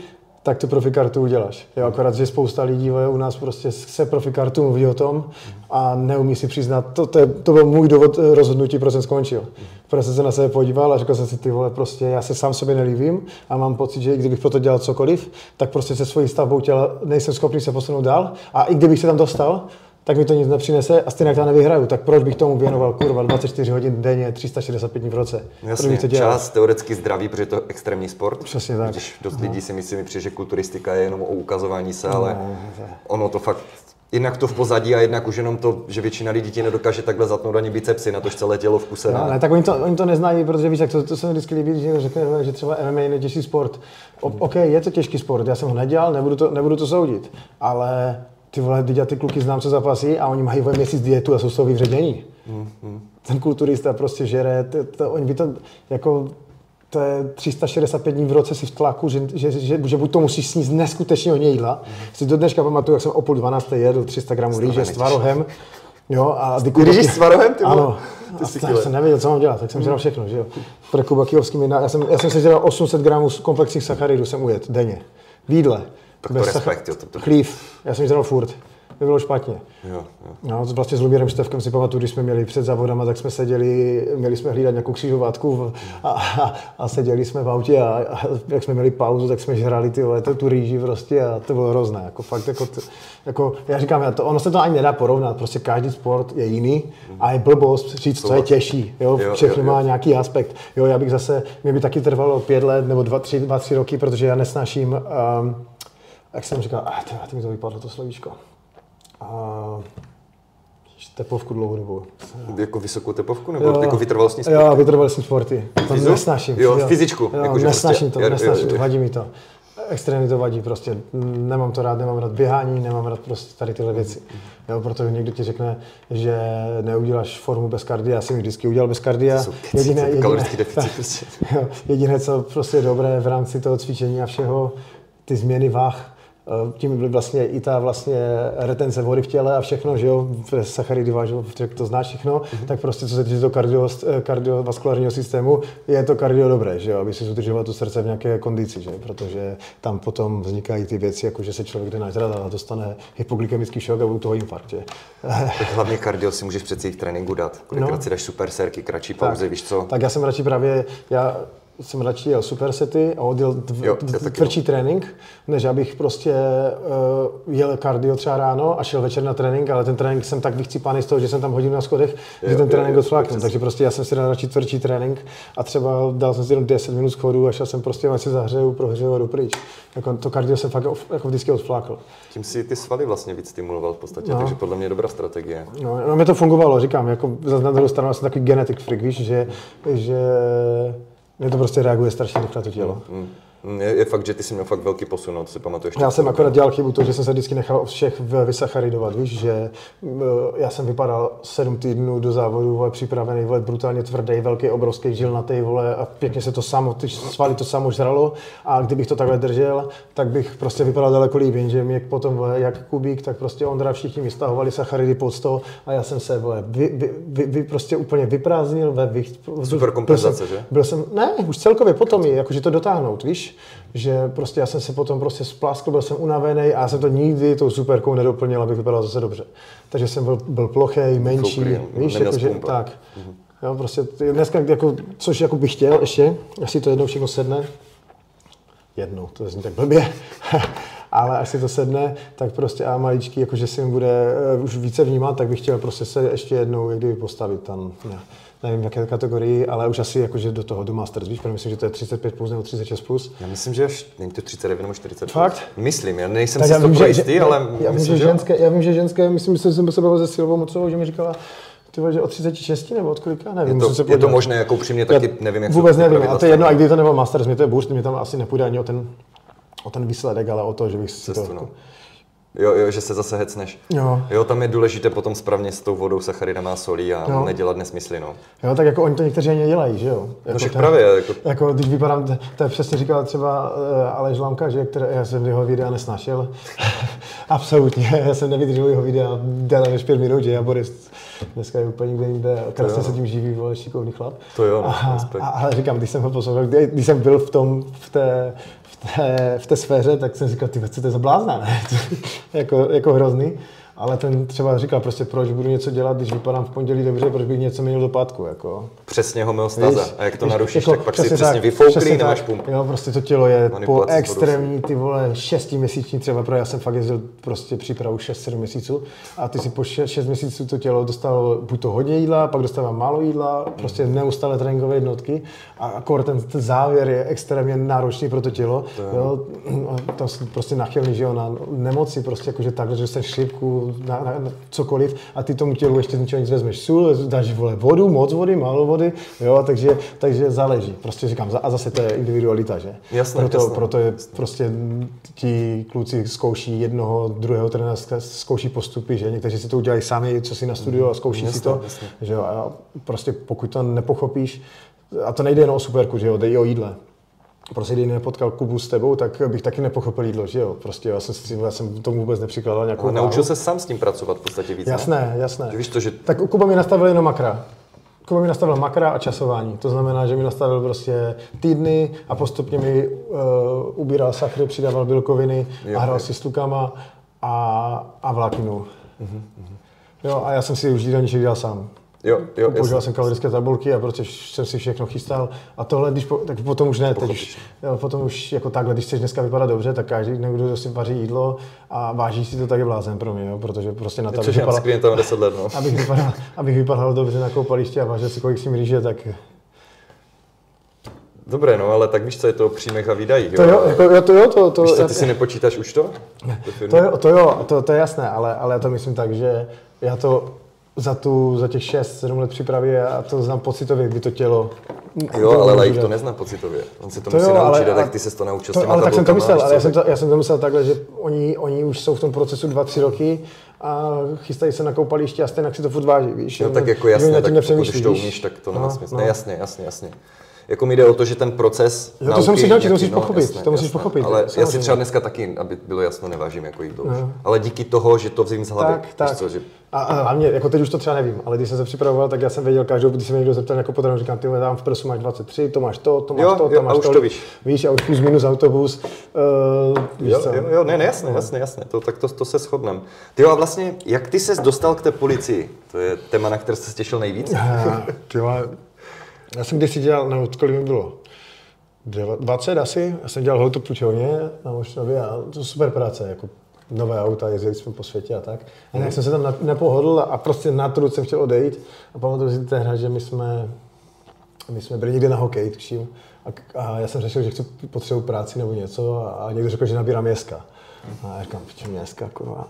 tak tu profikartu uděláš. Jo, akorát, že spousta lidí voje, u nás prostě se profikartu mluví o tom a neumí si přiznat. To, to, je, to byl můj důvod rozhodnutí, proč jsem skončil. Proč jsem se na sebe podíval a řekl jsem si, ty vole, prostě já se sám sobě nelíbím a mám pocit, že i kdybych pro to dělal cokoliv, tak prostě se svojí stavbou těla nejsem schopný se posunout dál a i kdybych se tam dostal, tak mi to nic nepřinese a stejně jak to nevyhraju. Tak proč bych tomu věnoval, kurva, dvacet čtyři hodin denně, tři sta šedesát pět dní v roce? Jasně, čas teoreticky zdravý, protože je to extrémní sport. Přesně tak. Když dost lidí si myslí, že kulturistika je jenom o ukazování se, ale ono to fakt... Jednak to v pozadí a jednak už jenom to, že většina lidí ti nedokáže takhle zatnout ani bicepsy, na tož celé tělo v kuse. No, ne, tak oni to, oni to neznají, protože víš, jak to, to se mi vždycky líbí, že řekne, že třeba M M A je nejtěžší sport. O, OK, je to těžký sport, já jsem ho nedělal, nebudu to, nebudu to soudit, ale... Ty vole, teď já ty kluky znám, co zapasí a oni mají ve měsíc dietu a jsou jsou vyvředění. Mm, mm. Ten kulturista prostě žere, to, to, oni by to jako, to je tři sta šedesát pět dní v roce si v tlaku, že, že, že, že buď to musíš sníst neskutečného jídla. Mm. Si do dneška pamatuju, jak jsem o půl dvanácté jedl tři sta gramů rýže s tvarohem. Jo, a ty kubaky... Rýži s tvarohem, ty vole? Ano. Ty jsi já jsem nevěděl, co mám dělat, tak jsem žral všechno, že jo. Pro Kuba Kijovský mi... Já jsem, já jsem se žral osm set gramů komplexních sacharidů jsem ujet denně. V jídle. Tak to respekt, jo, to, to... Chlív, já jsem jich furt, to bylo špatně. Jo, jo. No, vlastně s Lubírem Števkem si pamatuju, když jsme měli před závodama, tak jsme seděli, měli jsme hlídat nějakou křižovátku a, a, a seděli jsme v autě a, a jak jsme měli pauzu, tak jsme žrali ty, tu, tu rýži prostě a to bylo hrozné. Jako fakt, jako, to, jako, já říkám, já to, ono se to ani nedá porovnat, prostě každý sport je jiný a je blbost říct, co je těžší, jo, jo, všechno jo, jo. Má nějaký aspekt. Jo, já bych zase, mě by taky trvalo pět let nebo dva, tři, dva, tři roky, protože já nesnáším, um, jak jsem říkal, ah, ty, ty mi to vypadlo to slovíčko. A tepovku dlouhodobou. Jako vysokou tepovku nebo jo, jako vytrvalostní sporty? Jo, vytrvalostní sporty. To nesnáším. Jo, jo, fyzičku. Jo, jako, nesnáším prostě, to, nesnáším to, vadí mi to. Extrémně to vadí prostě. Nemám to rád, nemám rád běhání, nemám rád prostě tady tyhle věci. Jo, protože někdo ti řekne, že neuděláš formu bez kardia. Já jsem ji vždycky udělal bez kardia. Jediné, jediné, kalorický deficit. Jediné, co prostě je dobré v rámci toho cvičení a všeho, ty změny váh tím byl vlastně i ta vlastně retence vody v těle a všechno, že jo, sacharidy, jak to znáš všechno, mm-hmm. tak prostě co se týče toho kardio, kardiovaskulárního systému, je to kardio dobré, že jo, aby si udržoval to srdce v nějaké kondici, že, protože tam potom vznikají ty věci, jako že se člověk jde nažrat a dostane hypoglykemický šok a u toho infarktě. Tak hlavně kardio si můžeš přeci v tréninku dát, kolikrát no. si dáš super sérky, kratší pauzy, tak, víš co? Tak já jsem radši právě, já jsem radši jel supersety a odjel tvrdší trénink, než abych prostě uh, jel kardio třeba ráno a šel večer na trénink, ale ten trénink jsem tak vychcípaný z toho, že jsem tam hodinu na schodech, jo, že ten trénink odfláknu. Takže prostě já jsem si dal radši tvrdší trénink a třeba dal jsem si jenom deset minut schodů a šel jsem prostě vlastně zahřeju, prohřeju a jdu pryč. Jako to kardio jsem fakt jako vždycky odflákl. Tím si ty svaly vlastně víc stimuloval v podstatě, no. takže podle mě je dobrá strategie. No, no mě to fungovalo, říkám, jako zase na druhou stranu jsem takový genetik freak, víš, že, že mě to prostě reaguje strašně rychle to tělo. Mm, mm, je, je fakt, že ty jsi měl fakt velký posun, si pamatuješ? Já jsem akorát dělal chybu to, že jsem se vždycky nechal všech vysacharidovat, víš, že já jsem vypadal sedm týdnů do závodu, vole, připravený, vole, brutálně tvrdý, velký, obrovský, žilnatý, vole, a pěkně se to samo, ty svaly to samo žralo a kdybych to takhle držel, tak bych prostě vypadal daleko líp, jenže mě potom, vole, jak Kubík, tak prostě Ondra všichni mi stahovali sacharidy pod sto a já jsem se, vole, vy, vy, vy, vy prostě úplně vyprázdnil, vole, vy, super kompenzace, byl jsem, že? Byl jsem, ne, už celkově potom je, jakože to dotáhnout, víš? Že prostě já jsem se potom prostě splaskl, byl jsem unavený a já jsem to nikdy tou superkou nedoplnil, abych vypadal zase dobře. Takže jsem byl, byl plochej, menší, víš, jakože tak. Mm-hmm. Jo, prostě dneska, jako, což jako bych chtěl ještě, až si to jednou všechno sedne, jednou, to zní tak blbě, ale až si to sedne, tak prostě a maličký, jakože si jim bude uh, už více vnímat, tak bych chtěl prostě se ještě jednou jak kdyby postavit tam. Ne. Nevím, v jaké kategorii, ale už asi jakože do toho do Masters, víš, protože myslím, že to je třicet pět plus nebo třicet šest plus. Já myslím, že až, není to třicet devět nebo čtyřicet plus. Fakt? Myslím, já nejsem tak si já vím, to pro jistý, ale já myslím, že... Ženské, já vím, že ženské, myslím, že jsem byl sebe ze Silvou Mocovou, že mi říkala, tyhle, že od třicet šest nebo od kolika, nevím. Je to, je to možné, jako upřímně, taky nevím, jak vůbec to nevím, a to je jedno, a když to nebyl Masters, mě to je bůř, mě tam asi nepůjde ani o ten, o ten výsledek, ale o to, že bych si cestu, to... No. Jo, jo, že se zase hecneš. Jo. jo, tam je důležité potom správně s tou vodou, sacharidama a solí a jo. nedělat nesmysly, no. Jo, tak jako oni to někteří ani dělají, že jo? Jako no však ten, právě. Jako... jako když vypadám, to je přesně říkal třeba uh, Aleš Lámka, že které, já jsem jeho videa nesnášel. Absolutně, já jsem nevydržel jeho videa déle než pět minut, že já Boris dneska je úplně někde jinde, krásně se tím živí, vole, šikovný chlap. To jo, no. Ale říkám, když jsem ho poslouchal, kdy, když jsem byl v tom, v té, v té sféře, tak jsem říkal, ty co to je za blázna, ne? jako, jako hrozný. Ale ten třeba říkal, prostě proč budu něco dělat, když vypadám v pondělí dobře, proč bych něco měnil do pátku, jako. Přesně homeostaza. A jak to víš, narušíš, jako, tak pak přesně si přesně vyfouklí, nemáš pump. Jo, prostě to tělo je po extrémní, ty vole, šestiměsíční třeba, protože já jsem fakt jezdil prostě přípravu šest sedm měsíců a ty si po šesti měsíců to tělo dostalo buď to hodně jídla, pak dostávám málo jídla, prostě neustále tréninkové jednotky a akor ten, ten závěr je extrémně náročný pro to tělo, to jo, to prostě nachylný, že jo, na nemoci, prostě jakože tak, že jsem šlipku, Na, na, na cokoliv a ty tomu tělu ještě z ničeho nic vezmeš, sůl, dáš vole vodu, moc vody, málo vody, jo, takže, takže záleží, prostě říkám, a zase to je individualita, že? Jasné, proto, jasné. Proto je prostě ti kluci zkouší jednoho, druhého trenéra, zkouší postupy, že někteří si to udělají sami, co si na studio a zkouší jasné, si to, jasné. Že jo, a prostě pokud to nepochopíš, a to nejde jen o superku, že jo, jde i o jídle. Prostě když nepotkal Kubu s tebou, tak bych taky nepochopil jídlo, že jo? Prostě já jsem, já jsem tomu vůbec nepřikládal nějakou... A naučil se sám s tím pracovat v podstatě víc. Jasné, jasné. Víš to, že... Tak Kuba mi nastavil jenom makra. Kuba mi nastavil makra a časování. To znamená, že mi nastavil prostě týdny a postupně mi uh, ubíral sachry, přidával bílkoviny a hrál si s tukama a, a vlákninu. Uh-huh, uh-huh. Jo, a já jsem si už jídelníček dělal sám. Jo, jo, používal jsem kalorické tabulky a prostě jsem si všechno chystal a tohle, když po, tak potom už ne, teď už, jo, potom už jako takhle, když chceš dneska vypadat dobře, tak každý někdo si vaří jídlo a váží si to, tak je blázen pro mě, jo, protože prostě na to vypadal, no. abych, vypadal, abych vypadal dobře na koupaliště a vážil si, kolik si mříže, tak... Dobré, no, ale tak víš, co je to o příjmech a výdajích, jo? To jo, jako, jo, to jo, to, to, víš co, ty si nepočítáš už to? To, to jo, to, jo to, to je jasné, ale, ale já to myslím tak, že já to... Za, tu, za těch šest sedm let přípravy a to znám pocitově, kdy to tělo... Jo, ale laik to nezná pocitově. On se to, to musí jo, naučit, a tak ty se to naučil to, s těma ale tak jsem to myslel, ale já jsem to, já jsem to myslel takhle, že oni, oni už jsou v tom procesu dva tři roky a chystají se na koupaliště a stejně si to furt váží, víš? No tak jako jasně, tak, když to umíš, tak to nemá smysl. No. Ne, jasně, jasně, jasně. jako mi jde o to, že ten proces jo, to nauky... Jsem si dělal, nějaký, to musíš no, pochopit, jasné, to musíš jasné, pochopit. Ale já si třeba dneska taky, aby bylo jasno, nevážím jako jídlo. No. Ale díky toho, že to vzím z hlavy. Tak, tak. Co, že... A, a mě, jako teď už to třeba nevím, ale když jsem se připravoval, tak já jsem věděl každou, když se mě někdo zeptal jako potravinu, říkám, ty tam v prsu máš dvacet tři, to máš to, to máš jo, to, to jo, máš a už to. to víš. víš, a už plus minus autobus. Uh, víš jo, jo, jo, ne, ne, jasné, jasné, jasné, to, tak to, to se shodneme. Ty jo, a vlastně, jak ty ses dostal k té policii? To je téma, na které se těšil nejvíc. Já jsem kdysi dělal, nebo kolik mi bylo, dvacet asi, já jsem dělal holtu půjčovně na Mošnově a to super práce, jako nové auta, jezdili jsme po světě a tak. A nějak jsem se tam nepohodl a prostě na trud jsem chtěl odejít a pamatuju si té hře, že my jsme, my jsme byli někde na hokej, tuším, a, a já jsem řešil, že chci potřebu práci nebo něco a, a někdo řekl, že nabírám jeska. A já říkám, piče, jeska, kurva,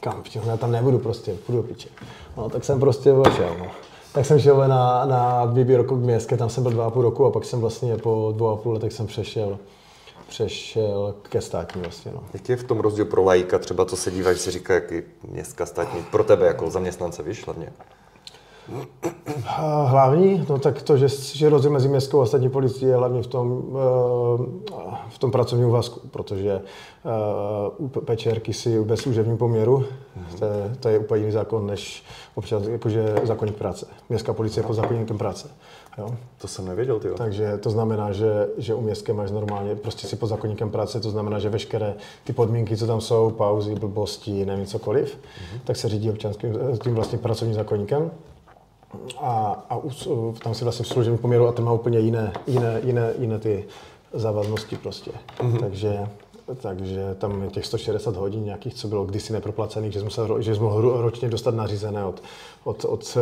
kam, piče, já tam nebudu prostě, půjdu do piče. No tak jsem prostě vošel, no. Tak jsem šel na, na bé bé roku k Městské, tam jsem byl dva a půl roku a pak jsem vlastně po dvou a půl letech jsem přešel, přešel ke státní vlastně. No. Jaký je v tom rozdíl pro laika, třeba co se díváš, si říká, jaký Městská státní, pro tebe jako zaměstnance, víš, hlavně? Hlavní, no tak to, že, že rozdíl mezi Městskou a státní policií je hlavně v tom, v tom pracovním úvazku, protože u pečerky si ve služebním poměru, to je, to je úplně jiný zákon než občas, jakože zákoník práce. Městská policie je pod zákoníkem práce. Jo? To jsem nevěděl, tyjo. Takže to znamená, že, že u městské máš normálně, prostě si pod zákoníkem práce, to znamená, že veškeré ty podmínky, co tam jsou, pauzy, blbosti, nevím cokoliv, mm-hmm. tak se řídí občanským, tím vlastně pracovním zákoníkem. A, a u, tam si vlastně v služebním poměru a ten má úplně jiné, jiné, jiné, jiné ty závaznosti prostě. Mm-hmm. Takže... Takže tam je těch sto šedesát hodin nějakých, co bylo kdysi neproplacených, že jsem, se, že jsem mohl ročně dostat nařízené od, od, od,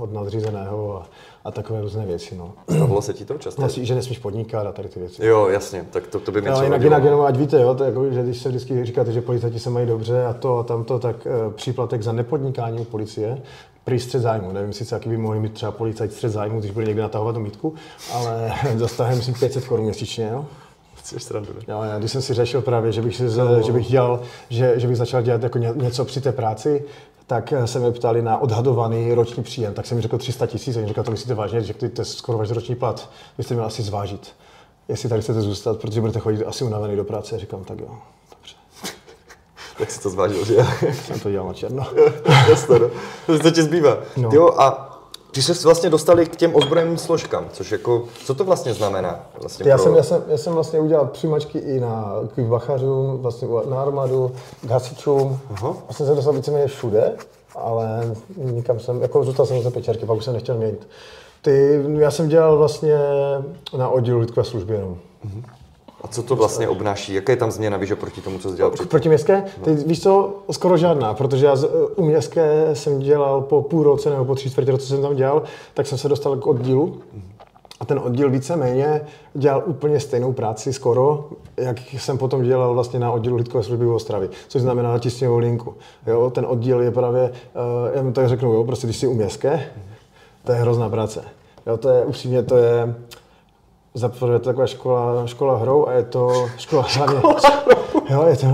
od nadřízeného a, a takové různé věci. No. Stávalo se ti to často? Jasně, že nesmíš podnikat a tady ty věci. Jo, jasně, tak to, to by mě no, jinak, jinak jenom ať víte, jo, to jako, že když se vždycky říkáte, že policajti se mají dobře a to a tamto, tak e, příplatek za nepodnikání u policie prý střed zájmu. Nevím sice, jaký by mohli mít třeba policajt střed zájmu, když byli někde natahovat do mítku, ale dostávám si pět set korun měsíčně. Jo. Jo, já, když jsem si řešil právě, že bych, si, no. že bych, dělal, že, že bych začal dělat jako ně, něco při té práci, tak se mě ptali na odhadovaný roční příjem. Tak jsem mi řekl tři sta tisíc a oni říkali, to myslíte vážně, že to je skoro váš roční plat. Vy jste měl asi zvážit, jestli tady chcete zůstat, protože budete chodit asi unavený do práce. Říkám, tak jo, dobře. Tak si to zvážil, že? Jsem to dělal na černo. Jasně, no. To ti zbývá. No. Jo, a... Ty se vlastně dostali k těm ozbrojeným složkám, což jako, co to vlastně znamená? Vlastně já, pro... jsem, já, jsem, já jsem vlastně udělal přijímačky i na bachařům, vlastně na armádu, k hasičům. Uh-huh. Já jsem se dostal víceméně všude, ale nikam jsem, jako zůstal jsem za pečerky, pak už jsem nechtěl měnit. Ty, já jsem dělal vlastně na oddílu lidkové služby jenom. Uh-huh. A co to vlastně obnáší? Jaká je tam změna, víš, oproti tomu, co jsi dělal předtím? Proti městské? No. Víš co, skoro žádná, protože já z, u městské jsem dělal po půl roce nebo po tři čtvrtě roce, co jsem tam dělal, tak jsem se dostal k oddílu. A ten oddíl víceméně dělal úplně stejnou práci skoro, jak jsem potom dělal vlastně na oddílu lidkové služby v Ostravě, což znamená tísňovou linku. Jo, ten oddíl je právě, já mi tak řeknu, jo, prostě když jsi u městské, to je hrozná práce. Jo, to je upřímně, to je... Za prvé taková škola, škola hrou a je to škola hlavně. Jo, je to,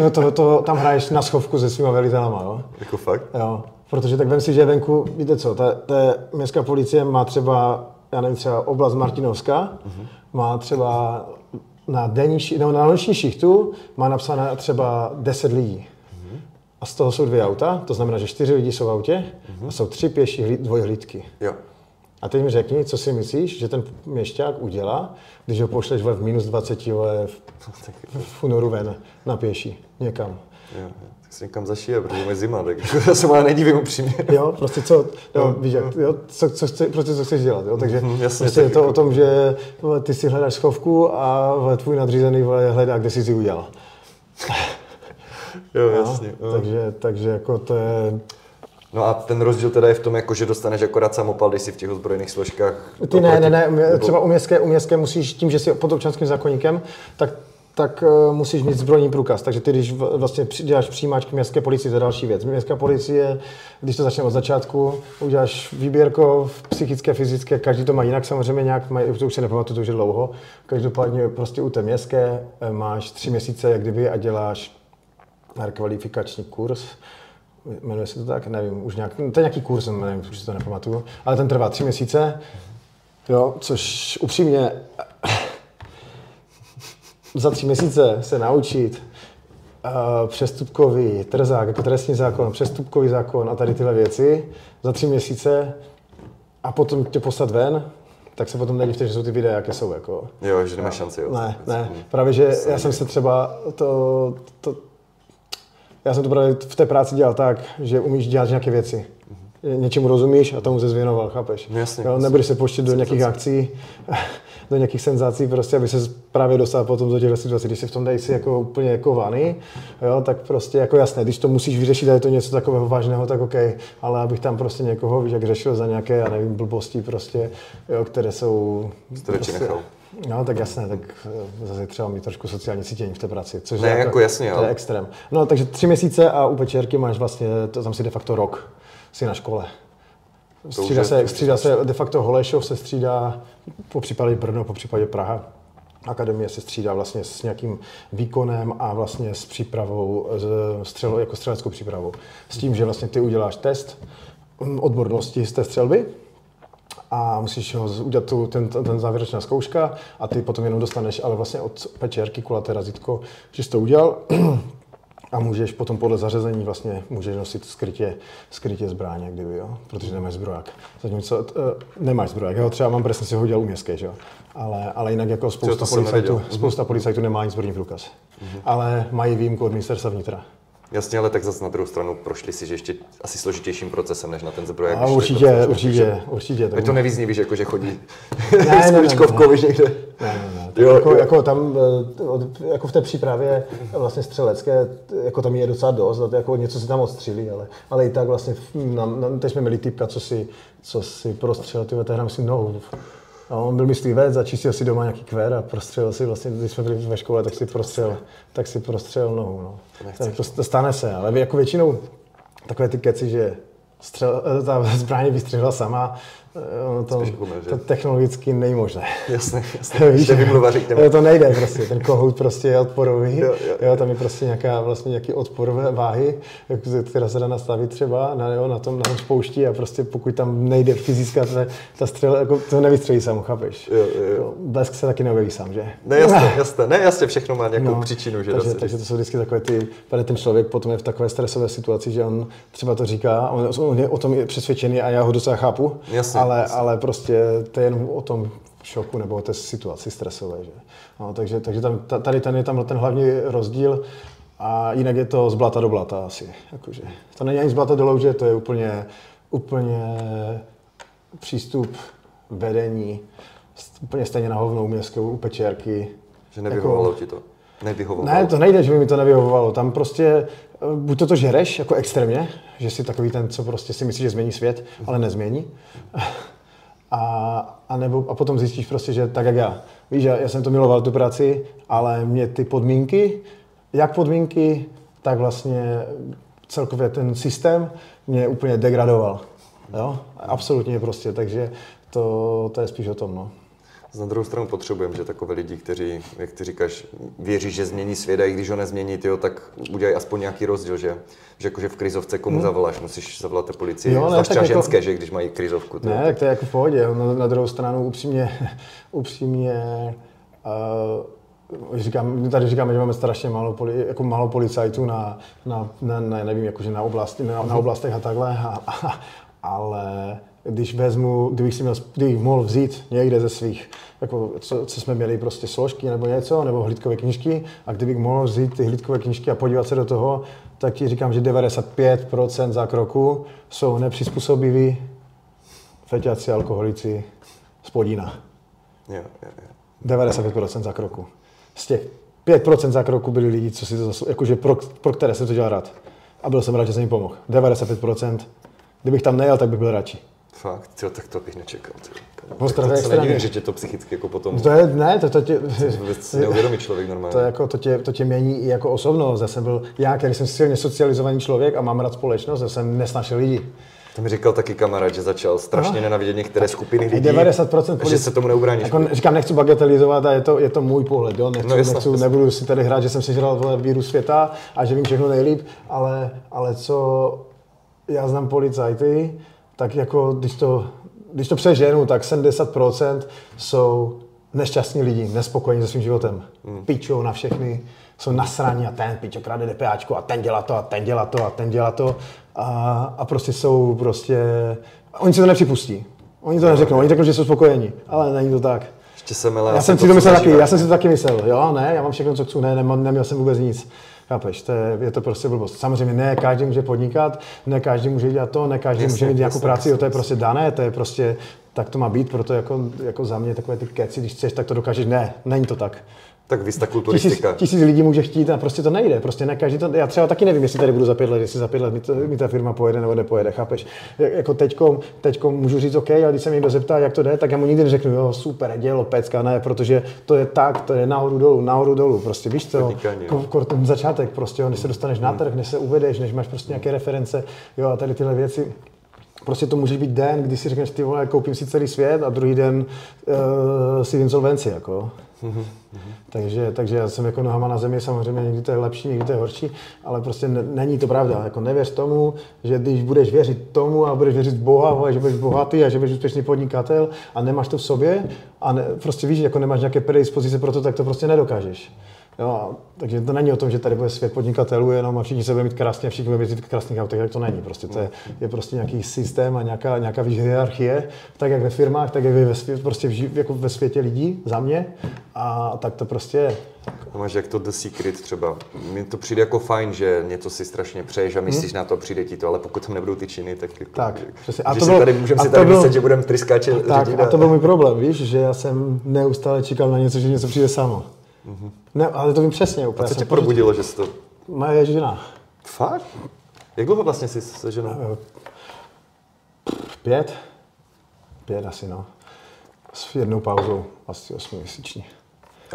no to, to, tam hraješ na schovku se svýma velitelama, jo. Jako fakt? Jo, protože tak vem si, že venku, víte co, ta, ta městská policie má třeba, já nevím, třeba oblast Martinovska, uh-huh. má třeba na denní, no, na noční šichtu má napsáno třeba deset lidí. Uh-huh. A z toho jsou dvě auta, to znamená, že čtyři lidi jsou v autě uh-huh. a jsou tři pěší dvojhlídky. Jo. A teď mi řekni, co si myslíš, že ten měšťák udělá, když ho pošleš v minus dvacet v, v únoru ven na pěší, někam. Jo, tak se někam zašije, protože je zima, tak já se má nedívím upřímně. Jo, prostě co, jo, víš jak, jo, co, co chce, prostě co chceš dělat, jo, takže mm, jasně, prostě je to jako... o tom, že ty si hledáš schovku a tvůj nadřízený hledá, kde jsi si udělal. Jo, jasně. Jo, takže, takže jako to je... No a ten rozdíl teda je v tom, jako, že dostaneš akorát samopal, když si v těch ozbrojených složkách... Ty ne, ne, ne, nebo... třeba u městské, u městské musíš, tím, že jsi pod občanským zákoníkem, tak, tak uh, musíš mít zbrojní průkaz. Takže ty, když vlastně děláš přijímáčky městské policie, to je další věc. Městská policie, když to začne od začátku, uděláš výběrko psychické, fyzické, každý to má jinak samozřejmě nějak, mají, to už se nepamatuju, to už je dlouho. Každopádně prostě u té městské máš tři měsíce, jak kdyby, a děláš rekvalifikační kurz. Jmenuje se to tak? Nevím, už nějak, to je nějaký kurz, nevím, už si to nepamatuju, ale ten trvá tři měsíce Jo, což upřímně za tři měsíce se naučit uh, přestupkový trzák, jako trestní zákon, přestupkový zákon a tady tyhle věci za tři měsíce a potom tě poslat ven, tak se potom nedivte, že jsou ty videa, jaké jsou. Jako. Jo, že nemáš šanci. Jo. Ne, ne, právě, že já jsem se třeba to, to já jsem to právě v té práci dělal tak, že umíš dělat nějaké věci. Něčemu rozumíš a tomu se zvěnoval, chápeš? Jasně, jo, nebudeš se pouštět do nějakých akcí, do nějakých senzací, prostě, aby se právě dostal potom do těchto situací. Když se v tom dají si jako úplně jako vany, jo, tak prostě jako jasné, když to musíš vyřešit a je to něco takového vážného, tak OK, ale abych tam prostě někoho, víš, jak řešil za nějaké, já nevím, blbosti prostě, jo, které jsou... Prostě, no, tak jasné, tak zase třeba mít trošku sociální cítění v té práci, což ne, je, jako, jako jasný, to je extrém. No, takže tři měsíce a u Pečerky máš vlastně, to tam si de facto rok. Jsi na škole. Střídá se, střídá se de facto Holešov, se střídá po případě Brno, po případě Praha. Akademie se střídá vlastně s nějakým výkonem a vlastně s přípravou, střelo, jako střeleckou přípravou. S tím, že vlastně ty uděláš test odbornosti z té střelby a musíš ho udělat tu, ten, ten závěrečná zkouška a ty potom jenom dostaneš, ale vlastně od Pečerky kulaté razítko, že jsi to udělal. A můžeš potom podle zařazení vlastně můžeš nosit skrytě, skrytě zbraně, kdyby, jo? Protože nemáš zbroják. Zatímco, t, nemáš zbroják, jo? Třeba mám přesně si ho dělal u městské, že jo? Ale, ale jinak jako spousta policajtů, spousta policajtů nemá ani zbrojní průkaz. Mm-hmm. Ale mají výjimku od ministerstva vnitra. Jasně, ale tak zase na druhou stranu prošli si, že ještě asi složitějším procesem, než na ten zbroják. A určitě, to, určitě, určitě, určitě. Tak to nevízní, víš, jako, že chodí s kuličkovkou, víš, někde. Jo, jako, jo. Jako tam, jako v té přípravě vlastně střelecké, jako tam je docela dost, jako něco si tam odstřílí, ale, ale i tak vlastně, na, na, teď jsme měli typka, co si, co si prostřelil, tyhle, tehdy myslím, no, a on byl myslivec, začistil si doma nějaký kvér a prostřelil si vlastně, když jsme byli ve škole, tak si prostřelil, tak si prostřelil nohu, no. To, to stane se, ale jako většinou takové ty keci, že střel, ta zbraně vystřelila sama, no to, to technologicky nejmožné. Jasně, jasně. To nejde prostě, ten kohout prostě je odporový, jo, jo, jo, tam je prostě nějaká, vlastně nějaký odpor váhy, která se dá nastavit třeba na, jo, na tom, na tom spoušti a prostě pokud tam nejde fyzická, ta, ta střela, jako, to nevystřelí sám, chápeš? Jo, jo. Blesk se taky neobjeví sám, že? Ne, jasně, jasně, ne, jasně, všechno má nějakou no, příčinu, že? Takže, takže to jsou vždycky takové ty, právě ten člověk potom je v takové stresové situaci, že on třeba to říká, on, on je o tom je přesvědčený a já ho docela chápu. Jasně. Ale, ale prostě to je jenom o tom šoku nebo o té situaci stresové, že? No, takže takže tam, tady ten je tam ten hlavní rozdíl a jinak je to z blata do blata asi. Jakože. To není ani z blata do louže, to je úplně, úplně přístup vedení, úplně stejně na hovnou městskou u Pečerky. Že nevyhovovalo jako, ti to? Nevyhovovalo. Ne, to nejde, že by mi to nevyhovovalo. Tam prostě buď to to žereš jako extrémně, že jsi takový ten, co prostě si myslíš, že změní svět, ale nezmění. A, a, nebo, a potom zjistíš prostě, že tak jak já. Víš, já, já jsem to miloval, tu práci, ale mě ty podmínky, jak podmínky, tak vlastně celkově ten systém mě úplně degradoval. Jo? Absolutně prostě, takže to, to je spíš o tom, no. Na druhou stranu potřebujeme, že takové lidi, kteří, jak ty říkáš, věří, že změní svět a i když ho nezmění, tyjo, tak udělají aspoň nějaký rozdíl, že, že jakože v krizovce komu hmm. zavoláš, musíš zavolat té policii, zvlášť třeba ženské, jako, že když mají krizovku. Tyjo. Ne, tak to je jako v pohodě, na, na druhou stranu upřímně, upřímně uh, říkám, tady říkáme, že máme strašně málo, poli, jako málo policajtů na, na, na, na, nevím, jakože na, oblasti, na, na oblastech a takhle, a, a, ale... Když vezmu, kdybych si měl, kdybych mohl vzít někde ze svých, jako co, co jsme měli prostě složky nebo něco, nebo hlídkové knížky, a kdybych mohl vzít ty hlídkové knížky a podívat se do toho, tak ti říkám, že devadesát pět procent zákroku jsou nepřizpůsobiví feťaci, alkoholici z Podína. Jo, jo, jo. devadesát pět procent zákroku. Z těch pět procent zákroku byli lidi, co si to zaslu... jakože pro, pro které jsem to dělal rád. A byl jsem rád, že jsem jim pomohl. devadesát pět procent. Kdybych tam nejel, tak bych byl radši. Fakt, tyjo, tak to bych nečekal. Ostra, tak to se nedivím, že tě to psychicky jako potom... To je, ne, to, to tě... To neuvědomí člověk normálně. To, jako, to, tě, to tě mění i jako osobnost. Já jsem byl, já, který jsem silně socializovaný člověk a mám rád společnost, já jsem nesnášel lidi. To mi říkal taky kamarád, že začal strašně no. nenávidět některé skupiny lidí, devadesát procent polici... že se tomu neubráníš. Jako, říkám, nechci bagatelizovat a je to, je to můj pohled, jo? Nechci, no, jasná, nechci, jasná. Nebudu si tady hrát, že jsem sežral víru světa a že vím všechno nejlíp, ale, ale co já znám policajty, tak jako, když to když to přeženu, tak sedmdesát procent jsou nešťastní lidi, nespokojení se svým životem. Hmm. Píčou na všechny, jsou nasraní a ten píčo krade DPAčko a ten dělá to a ten dělá to a ten dělá to. A, a prostě jsou prostě... Oni si to nepřipustí. Oni to neřeknou, oni řeknou, že jsou spokojení, ale není to tak. Ještě jsem, ale já, já jsem si to myslel taky, já jsem si to taky myslel, jo, ne, já mám všechno, co chci, ne, nemám, neměl jsem vůbec nic. Chápeš, to je, je to prostě blbost. Samozřejmě ne každý může podnikat, ne každý může dělat to, ne každý jasně, může mít nějakou jasně, práci, jasně, to je prostě dané, to je prostě, tak to má být, proto jako, jako za mě takové ty keci, když chceš, tak to dokážeš, ne, není to tak. Tak víc ta kulturistika. Tisíc, tisíc lidí může chtít a prostě to nejde, prostě ne každý to, já třeba taky nevím, jestli tady budu za pět let, jestli za pět let mi, to, mi ta firma pojede nebo nepojede, chápeš? Jako teďko, teďko můžu říct OK, ale když se mě někdo zeptá, jak to jde, tak já mu nikdy neřeknu, jo, super, dělo, pecka, ne, protože to je tak, to je nahoru dolů, nahoru dolů, prostě víš co, ten začátek prostě, jo, než se dostaneš hmm. na trh, než se uvedeš, než máš prostě nějaké reference, jo, a tady tyhle věci. Prostě to může být den, kdy si řekneš, ty vole, koupím si celý svět a druhý den e, si v insolvenci, jako. Mm-hmm. Takže, takže já jsem jako nohama na zemi, samozřejmě někdy to je lepší, někdy to je horší, ale prostě n- není to pravda. Jako nevěř tomu, že když budeš věřit tomu a budeš věřit v Boha, vole, že budeš bohatý a že budeš úspěšný podnikatel a nemáš to v sobě a ne, prostě víš, jako nemáš nějaké predispozice pro to, tak to prostě nedokážeš. Jo, takže to není o tom, že tady bude svět podnikatelů jenom a všichni se bude mít krásně, všichni bude mít v krásných autech, tak to není. Prostě to je, je prostě nějaký systém a nějaká, nějaká hierarchie, tak jak ve firmách, tak jak ve, svě, prostě v, jako ve světě lidí, za mě, a tak to prostě je. A máš jak to The Secret třeba. Mně to přijde jako fajn, že něco si strašně přeješ a myslíš hmm. na to, přijde ti to, ale pokud tam nebudou ty činy, tak, tak jako, a to bylo, tady můžeme si tady myslet, byl, že budeme tryskáče. Tak a to byl můj problém, víš, že já jsem neustále čekal na něco, že něco přijde samo. Mm-hmm. Ne, ale to vím přesně úplně. A co tě probudilo, pořádný, že jsi to... Moje žena. Fakt? Jak dlouho vlastně jsi se ženou? Pět. Pět asi, no. S jednou pauzou, asi osmiměsíční.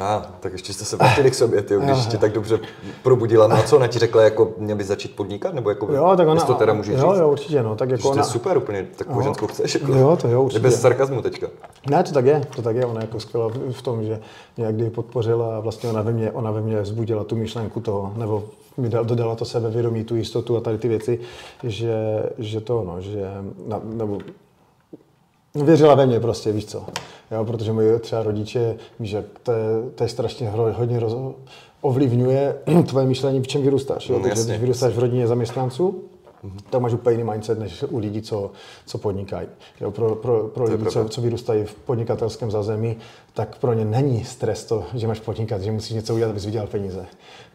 A, ah, tak ještě jste se vrátili k sobě, tyjo, když tě tak dobře probudila. No a co, ona ti řekla, jako měl bys začít podnikat? Nebo jako, jo, tak ona, to teda můžeš říct? Jo, jo, určitě, no. Tak jako ona... To je super úplně, takovou ženskou chceš. Jako, jo, to jo, určitě. Bez sarkazmu teďka. Ne, to tak je, to tak je. Ona jako skvělá v tom, že někdy podpořila a vlastně ona ve mně, ona ve mně vzbudila tu myšlenku toho, nebo mi dodala to sebevědomí, tu jistotu a tady ty věci, že, že to, no, že... Na, nebo, věřila ve mě prostě, víš co, jo, protože moji třeba rodiče, víš, jak to je, to je strašně hodně roz, ovlivňuje tvoje myšlení, v čem vyrůstáš, jo, no, takže když vyrůstáš v rodině zaměstnanců, mm-hmm. tak máš úplně jiný mindset než u lidí, co, co podnikají, jo, pro, pro, pro lidi, co, co vyrůstají v podnikatelském zázemí, tak pro ně není stres to, že máš podnikat, že musíš něco udělat, abys vydělal peníze.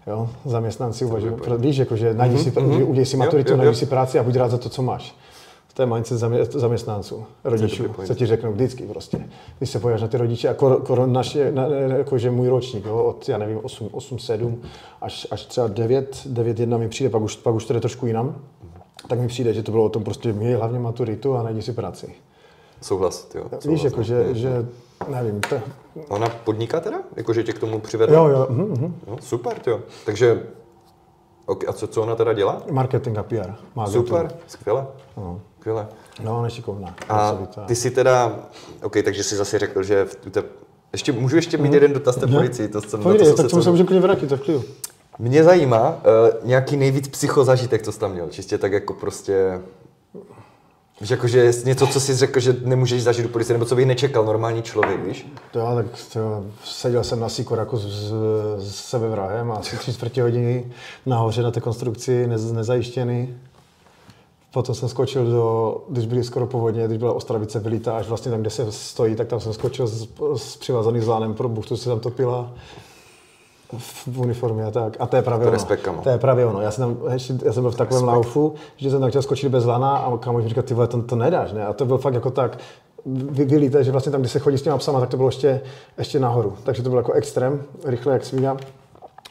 Jo, zaměstnanci uvažují, víš, jakože najdi si, mm-hmm. udělej si maturitu, jo, jo, jo. najdi si práci a buď rád za to, co máš. To je mindset zaměstnanců, rodičů, co ti řeknou vždycky prostě. Když se pojáš na ty rodiče, a kor, kor, naše, na, jakože můj ročník, jo, od, já nevím, osm, sedm až, až třeba devět, devět, jedna mi přijde, pak už, pak už to jde trošku jinam, tak mi přijde, že to bylo o tom prostě, měj hlavně maturitu a najdi si práci. Souhlas, jo. Souhlas, víš, jako, že, je, že, nevím, to... Ona podniká teda? Jakože tě k tomu přivedla? Jo, jo. Mm-hmm. jo super, jo. Takže, okay, a co, co ona teda dělá? Marketing a P R. Marketing. Super, skvěle. No. Kvěle. No, ona je šikovná. A ty si teda, ok, takže jsi zase řekl, že v té, ještě, můžu ještě mít mm. jeden dotaz té policii? To jsem, Pojde, na to, tak tomu se můžeme klidně vrátit, to v klidu. Mě zajímá uh, nějaký nejvíc psychozažitek, co jsi tam měl, čistě tak jako prostě, víš, jakože něco, co jsi řekl, že nemůžeš zažít u policie, nebo co by nečekal normální člověk, víš? Jo, tak to, seděl jsem na sýkoraku s, s sebevrahem a asi tři čtvrtě hodiny nahoře na té konstrukci, nez, nezajištěný. Potom jsem skočil do, když byly skoro povodně, když byla Ostravice vylítá, až vlastně tam, kde se stojí, tak tam jsem skočil s, s přivázaných zlánem pro buchtu, se tam topila v uniformě a tak. A to je právě to ono. Respektám. To je právě ono. Já jsem, tam, já jsem byl v takovém Respekt. laufu, že jsem tam chtěl skočit bez lana a kámoš mi říkal, ty vole, to, to nedáš, ne? A to byl fakt jako tak vylíté, že vlastně tam, když se chodí s těma psama, tak to bylo ještě, ještě nahoru. Takže to byl jako extrém, rychle jak svíňa.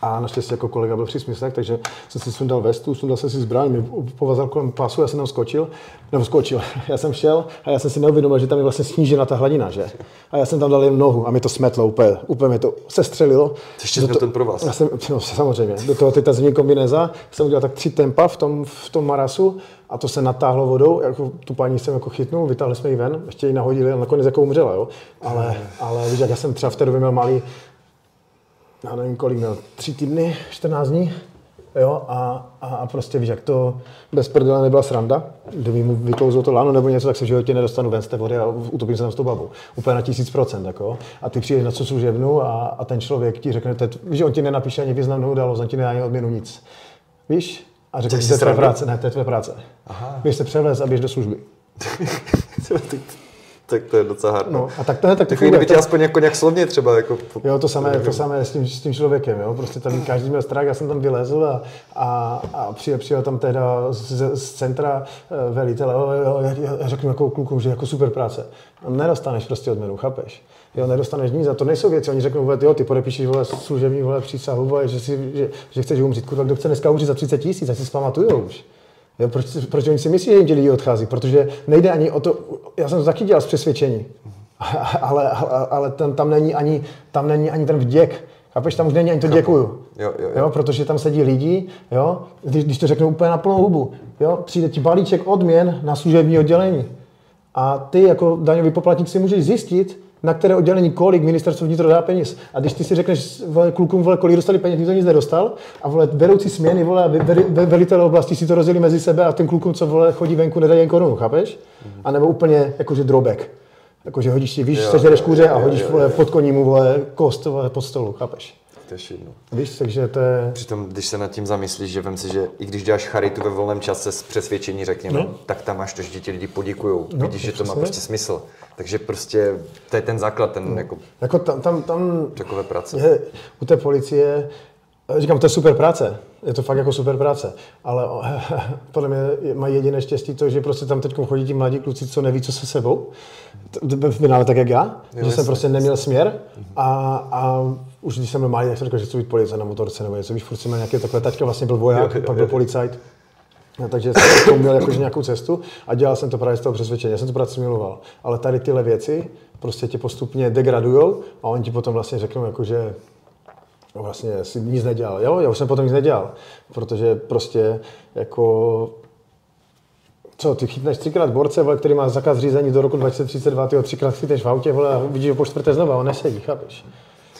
A naštěstí jako kolega byl při smyslech, takže jsem si sundal vestu, sundal jsem si zbraň, mě povazal kolem pásu, já jsem tam skočil, nebo skočil, já jsem šel a já jsem si neuvědomil, že tam je vlastně snížena ta hladina, že? A já jsem tam dal jen nohu a mi to smetlo úplně, úplně mi to sestřelilo. Ještě to, ten pro vás. Já jsem, no, samozřejmě, do toho teď ta zimní kombinéza, jsem udělal tak tři tempa v tom, v tom marasu a to se natáhlo vodou, jako tu paní jsem jako chytnul, vytáhli jsme ji ven, ještě ji nahodili a nakonec jako umřela, jo? Ale, ale víš, jak já jsem třeba v té době měl malý, já nevím kolik měl, tři týdny, čtrnáct dní Jo, a, a prostě víš, jak to bez prdele nebyla sranda, kdyby mu vyklouzlo to láno nebo něco, tak se v životě nedostanu ven z té vody a utopím se tam s tou babou. Úplně na tisíc procent, jako. A ty přijdeš na co služebnu a, a ten člověk ti řekne, teď, víš, on ti nenapíše ani významnou událost, on ti nedá ani odměnu, nic. Víš? A řekne, to je tvé práce, ne, to je tvé práce. Běž se převlézt a běž do služby. Tak to je docela hard. No, a tak tohle tak takový kdyby tě aspoň jako nějak slovně třeba jako po, jo, to samé, to samé s tím s tím člověkem, jo. Prostě tam každý měl strach, já jsem tam vylezl a a a přijel, přijel tam teda z, z centra velitel. Jo, jo, já, já řeknu jako klukům, že jako super práce. Nedostaneš prostě odměnu, chápeš? Jo, nedostaneš nic, za to nejsou věci. Oni řeknou, vole, jo, ty podepíšeš vole služební vole přísahu, vole, že si že, že chceš umřít, kurva, kdo chce dneska umřít za třicet tisíc, asi spamatujou už. Jo, proč, proč oni si myslí, že jim ti lidi odchází? Protože nejde ani o to, já jsem to taky dělal z přesvědčení, ale, ale, ale ten, tam, není ani, tam není ani ten vděk. Chápeš, tam už není ani to děkuju, jo, jo, jo. Jo, protože tam sedí lidi, jo, když, když to řeknou úplně na plnou hubu, jo, přijde ti balíček odměn na služební oddělení a ty jako daňový poplatník si můžeš zjistit, na které oddělení kolik ministerstvo vnitro dá peněz. A když ty si řekneš vole, klukům, vole, kolik dostali peněz, nikdo nic nedostal, a vole, vedoucí směny, vole, velitelé oblasti si to rozdělí mezi sebe a ten klukům, co vole, chodí venku, nedají jen korunu, chápeš? Mm-hmm. A nebo úplně jakože drobek. Jakože hodíš si, víš, sežereš kuře a hodíš jo, jo, vole, pod konímu vole, kost vole, pod stolu, chápeš? To je šídno. Víš, takže to je... Přitom, když se nad tím zamyslíš, že vem si, že i když děláš charitu ve volném čase s přesvědčení, řekněme, no. Tak tam máš to, že ti lidi poděkujou. No, vidíš, že to má prostě smysl. Takže prostě to je ten základ, ten no. jako... Jako tam, tam, tam... Takové práce. Je, u té policie, říkám, to je super práce. Je to fakt jako super práce. Ale podle mě mají jediné štěstí to, že prostě tam teď chodí ti mladí kluci, co neví, co se sebou. V finále tak, jak já. Jo, že jasný, jsem prostě neměl jasný. směr a, a už když jsem byl malý, tak jsem řekl, že chci být policajt na motorce nebo něco. Víš, furt jsem měl nějaké takové, taťka vlastně byl voják, pak byl policajt. No, takže jsem to uměl jakože nějakou cestu a dělal jsem to právě z toho přesvědčení. Já jsem to práci miloval, ale tady tyhle věci prostě tě postupně degradujou a oni ti potom vlastně řeknou jakože no, vlastně si nic nedělal. Jo, já už jsem potom nic nedělal, protože prostě jako co, ty chytneš třikrát borce, vole, který má zakaz řízení do roku dva tisíce třicet dva, ty ho třikrát chytneš v autě, vole, a vidíš ho po čtvrté znova, on nesedí, chápeš?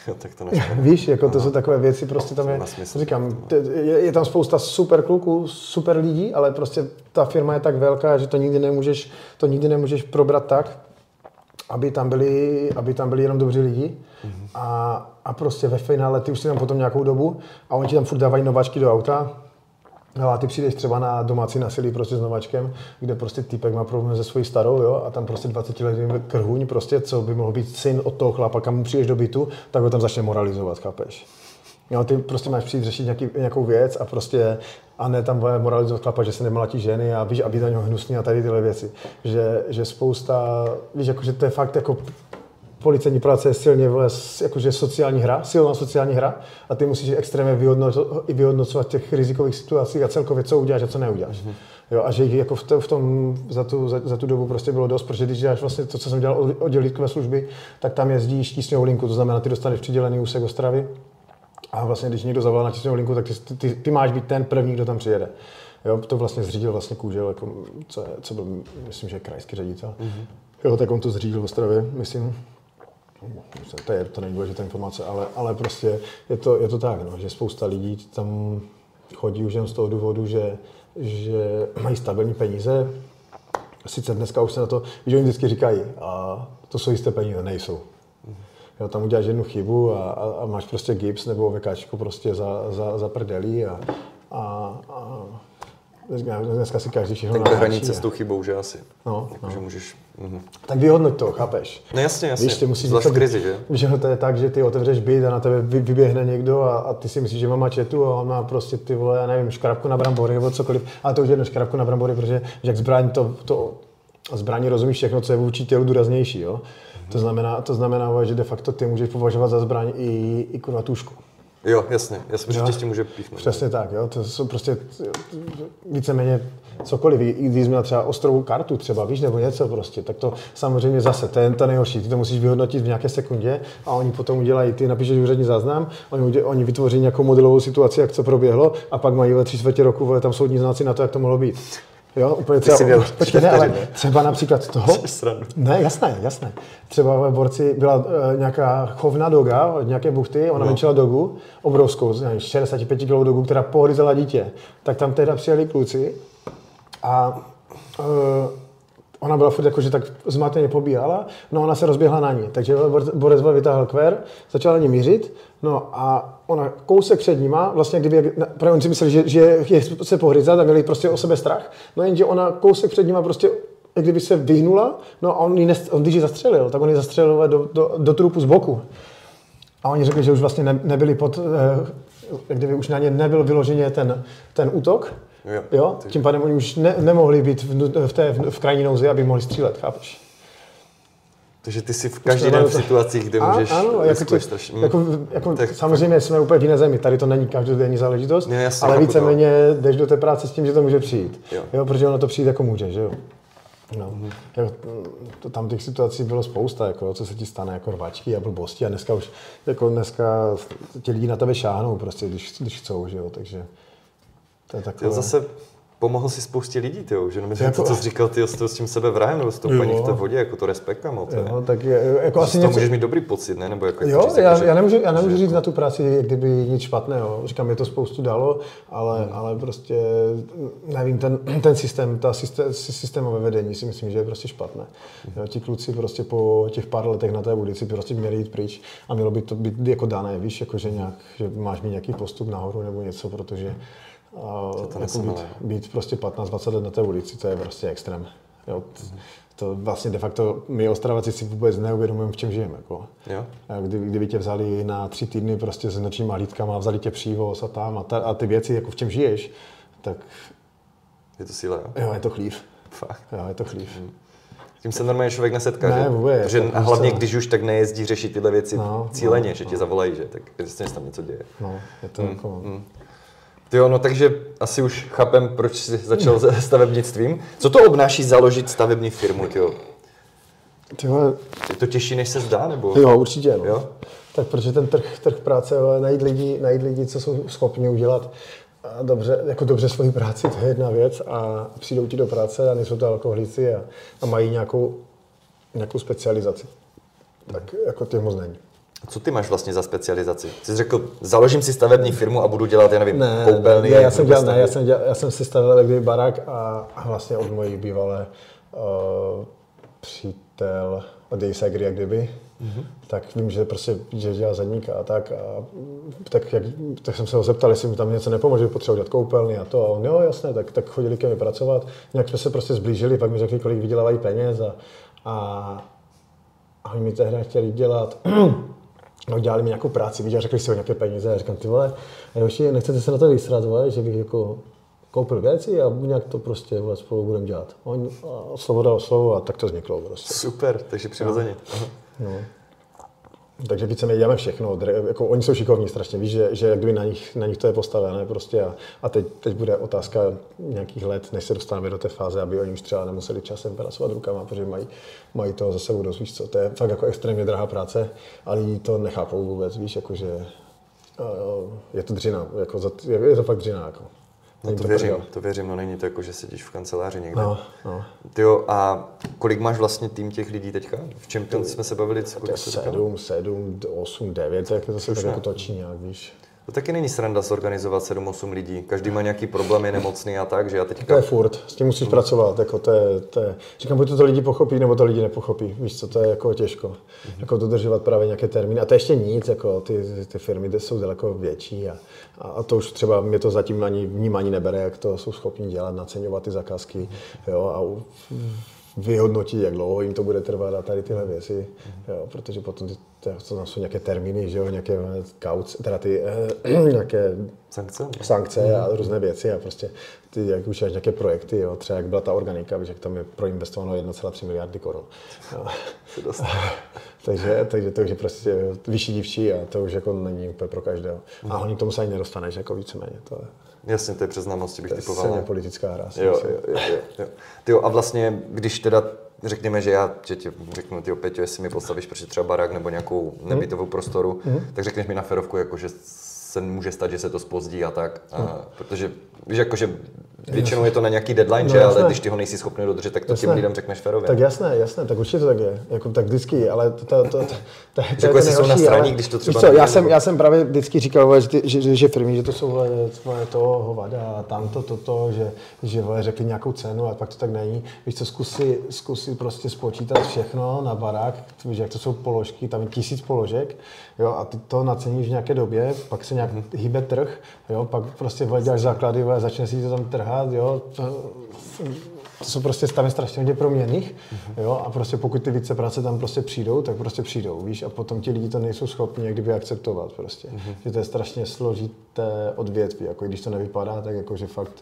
Jo, tak to víš, jako to jsou takové věci, prostě tam je, říkám, je, je tam spousta super kluků, super lidí, ale prostě ta firma je tak velká, že to nikdy nemůžeš, to nikdy nemůžeš probrat tak, aby tam byli, aby tam byli jenom dobří lidi mm-hmm. a, a prostě ve finále ty už si tam potom nějakou dobu a oni ti tam furt dávají nováčky do auta. No a ty přijdeš třeba na domácí násilí prostě s nováčkem, kde prostě týpek má problém se svojí starou, jo, a tam prostě dvacetiletý krhuň prostě, co by mohl být syn od toho chlapa, kam mu přijdeš do bytu, tak ho tam začne moralizovat, chápeš? Jo, ty prostě máš přijít řešit nějaký, nějakou věc a prostě, a ne tam moralizovat chlapa, že se nemlatí ženy a víš, a být na něho hnusný a tady tyhle věci, že, že spousta, víš, jakože to je fakt jako policejní práce je silně vole, jakože sociální hra, silná sociální hra a ty musíš extrémně vyhodnocovat těch rizikových situacích a celkově co uděláš a co neuděláš. Jo, a že jich jako v tom, za, tu, za, za tu dobu prostě bylo dost, protože když děláš vlastně to, co jsem dělal od dělítkové služby, tak tam jezdíš tísňovou linku, to znamená, ty dostaneš přidělený úsek Ostravy a vlastně když někdo zavolá na tísňovou linku, tak ty, ty, ty máš být ten první, kdo tam přijede. Jo, to vlastně zřídil vlastně Kůžel, jako, co, je, co byl, myslím, že krajský ředitel. Mm-hmm. Jo, tak on to zřídil v Ostravě, myslím. To, je, to není důležitá informace, ale, ale prostě je to, je to tak, no, že spousta lidí tam chodí už jen z toho důvodu, že, že mají stabilní peníze. Sice dneska už se na to, že oni vždycky říkají, a to jsou jisté peníze, nejsou. Jo, tam uděláš jednu chybu a, a, a máš prostě gips nebo vekáčku prostě za, za, za prdelí a, a, a dneska si každý všechno naháčí. Tak hranice s tou chybou, že asi. No, jako, no. Že můžeš... Mm-hmm. Tak vyhodnoť to, chápeš? No jasně, jasně. Víš, ty musíš zvlášť v krizi, že? Víš, no to je tak, že ty otevřeš byt a na tebe vyběhne někdo a, a ty si myslíš, že má četu a on má prostě ty vole, já nevím, škrabku na brambory nebo cokoliv. A to už je jedno škrabku na brambory, protože jak zbraň to, to zbraní rozumíš všechno, co je vůči tělu důraznější, jo? Mm-hmm. To znamená, to znamená, že de facto ty můžeš považovat za zbraň i, i kurva tušku. Jo, jasně, jasně, že tě s tím může píchnout. Přesně tak, jo, to jsou prostě víceméně cokoliv, i když měl třeba ostrou kartu třeba, víš, nebo něco prostě, tak to samozřejmě zase, to je ten nejhorší, ty to musíš vyhodnotit v nějaké sekundě a oni potom udělají, ty napíšeš úřední záznam, oni, udě, oni vytvoří nějakou modelovou situaci, jak co proběhlo a pak mají ve tři čtvrtě roku, vole, tam soudní znalci na to, jak to mohlo být. Jo, úplně třeba, počkej, ne, ale třeba například toho, ne, jasné, jasné, třeba v borci byla uh, nějaká chovná doga od nějaké buchty, ona no. menčila dogu, obrovskou, nevím, šedesát pět kilogramů dogu, která pohryzala dítě, tak tam teda přijeli kluci a uh, ona byla furt jako, že tak zmateně pobíhala, no ona se rozběhla na ní, takže borec vytáhl kver, začala na ní mířit, no a ona kousek před nima, vlastně kdyby, právě oni si mysleli, že, že je se pohryzat a měli prostě o sebe strach, no jenže ona kousek před nima prostě, kdyby se vyhnula, no a on, ji nest, on když ji zastřelil, tak on ji zastřelil do, do, do trupu z boku. A oni řekli, že už vlastně ne, nebyli pod, eh, kdyby už na ně nebyl vyloženě ten, ten útok, jo, jo? Tím pádem oni už ne, nemohli být v, v, té, v, v krajní nouzi, aby mohli střílet, chápeš? Takže ty jsi v každý den v situacích, kde můžeš... Ano, jako ty, jako, jako tak, samozřejmě tak. Jsme úplně v jiné zemi, tady to není každodenní záležitost, ne, jasný, ale víceméně jdeš do té práce s tím, že to může přijít, jo. Jo, protože ono to přijít jako může, že jo. No. Mhm. Jako, to, tam těch situací bylo spousta, jako, co se ti stane, jako rvačky a blbosti a dneska už, jako dneska ti lidi na tebe šáhnou prostě, když, když chcou, že jo, takže to je takové... Zase... Pomohl si spoustě lidí, tyjo, že nemyslím jako, to, co jsi říkal, tyjo, s tím sebevrahem, nebo s tou paní v té vodě, jako to respektám, ale to je. Jo, tak je, jako asi něco... můžeš mít dobrý pocit, ne? Nebo jako, jo, říct, já, jako, já nemůžu, já nemůžu říct jako... na tu práci, kdyby nic špatného, říkám, je to spoustu dalo, ale, hmm. ale prostě, nevím, ten, ten systém, ta systém, systémové vedení si myslím, že je prostě špatné. Hmm. Jo, ti kluci prostě po těch pár letech na té ulici prostě měli jít pryč a mělo by to být jako dané, víš, jako že, nějak, že máš mít nějaký postup nahoru nebo něco, protože a to jako být, být prostě patnáct dvacet let na té ulici, to je prostě extrém. Jo, to, to vlastně de facto my Ostraváci si vůbec neuvědomujeme, v čem žijeme. Jako. Jo. Kdyby, kdyby tě vzali na tři týdny prostě s nočníma hlídkama, vzali tě přívoz a tam a, ta, a ty věci, jako v čem žiješ, tak... Je to síla, jo? Jo, je to chlív. Fakt. Jo, je to chlív. Hmm. Tím se normálně člověk nesetká, ne, že? Vůbec, protože tak, hlavně, to... když už tak nejezdí řešit tyhle věci no, cíleně, no, že no. tě zavolají, že? Tak vlastně, že tam něco děje. No, je to hmm. jako... Hmm. Jo, no takže asi už chápem, proč jsi začal se stavebnictvím. Co to obnáší založit stavební firmu, tyjo? Tyhle... Je to těžší, než se zdá, nebo? Jo, určitě, no. Jo? Tak protože ten trh, trh práce, najít lidi, najít lidi, co jsou schopni udělat a dobře, jako dobře svoji práci, to je jedna věc a přijdou ti do práce a nejsou to alkoholici a, a mají nějakou, nějakou specializaci. Tak jako těch moc není. Co ty máš vlastně za specializaci? Jsi řekl, založím si stavební firmu a budu dělat, já nevím, ne, koupelny? Ne, já jsem dělal, ne, já jsem, dělal, já jsem si stavěl kdyby barák a, a vlastně od mojí bývalé uh, přítel, od její segry, jak kdyby, mm-hmm. tak vím, že prostě, že dělal zadníka a tak, a tak, jak, tak jsem se ho zeptal, jestli mi tam něco nepomůže, potřebuji dělat koupelny a to, a on, jo, jasné, tak, tak chodili ke mně pracovat, nějak jsme se prostě zblížili, pak mi řekli, kolik vydělávají peněz a, a, a oni mi tehdy chtěli dělat, no, dělali mi nějakou práci, viděl, řekli si o nějaké peníze a já říkám, ty vole, ještě nechcete se na to vysrat, vole, že bych jako koupil věci a nějak to prostě vole, spolu budeme dělat. On slovo dal slovo a tak to vzniklo prostě. Super, takže přirozeně. No. No. Takže víceméně děláme všechno, jako oni jsou šikovní strašně, víš, že, že kdyby na nich, na nich to je postavené prostě a, a teď, teď bude otázka nějakých let, než se dostaneme do té fáze, aby oni už třeba nemuseli časem pracovat rukama, protože mají, mají toho za sebou dost, víš co, to je fakt jako extrémně drahá práce a lidi to nechápou vůbec, víš, jakože je to dřina, jako za, je to fakt dřina, jako. No to, to věřím, to věřím, no není to jako, že sedíš v kanceláři někde. No, no. Tyjo, a kolik máš vlastně tým těch lidí teďka? V čem to, jsme se bavili? To sedm, sedm, osm, devět, tak to se už jako točí nějak, víš. To taky není sranda zorganizovat sedm, osm lidí. Každý má nějaký problém, je nemocný a tak, že já teďka... To je furt, s tím musíš hmm. pracovat, jako to je, to je... Říkám, buď to, to lidi pochopí, nebo to lidi nepochopí, víš co, to je jako těžko. Hmm. Jako dodržovat právě nějaké termíny a to ještě nic, jako ty, ty firmy jsou daleko větší a, a to už třeba mě to zatím ani vnímání nebere, jak to jsou schopni dělat, naceňovat ty zakázky, jo, a... U... vyhodnotit, jak dlouho jim to bude trvat a tady tyhle věci, jo, protože potom ty, to tam jsou nějaké termíny, že jo, nějaké kauce, teda ty eh, nějaké sankce, sankce a různé věci a prostě ty, jak už děláš nějaké projekty, jo, třeba jak byla ta organika, víš, jak tam je proinvestováno jedna celá tři miliardy korun. takže, takže to už je prostě vyšší divčí a to už jako není úplně pro každého. A oni k tomu se ani nedostaneš, jako víceméně to je. Jasně, to je přes známosti, bych typoval. To je silně politická hra. Jo, jo, jo, jo, jo. Tyjo, a vlastně, když teda řekněme, že já že ti řeknu, tyjo, Peťo, jestli mi postavíš prostě třeba barák nebo nějakou nebytovou prostoru, mm. tak řekneš mi na ferovku, jako, že se může stát, že se to zpozdí a tak. A, mm. Protože, víš, jakože Většinou je to na nějaký deadline, no, že? Jasné. Ale když ty ho nejsi schopný dodržet, tak to jasné. Těm lidem řekneš férově. Tak jasné, jasné, tak určitě to tak je. Jako tak vždycky, ale to, to, to, to, to, to je to nejhorší, jsou na straně, ale... když to třeba... Co, já, jsem, já jsem právě vždycky říkal, že, že, že, že firmy, že to jsou vole, to hovada, tamto, toto, že, že vole, řekli nějakou cenu a pak to tak není. Víš co, zkusí, zkusí prostě spočítat všechno na barák, že jak to jsou položky, tam je tisíc položek, jo, a ty to naceníš v nějaké době, pak se nějak hýbe trh, jo, pak prostě vole, děláš základy, vole, začne si to tam trhat, jo, to, to jsou prostě stavy strašně hodně proměnných, jo, a prostě pokud ty více práce tam prostě přijdou, tak prostě přijdou, víš, a potom ti lidi to nejsou schopni jak kdyby akceptovat prostě, mm-hmm. že to je strašně složité odvětví, jako když to nevypadá, tak jako že fakt,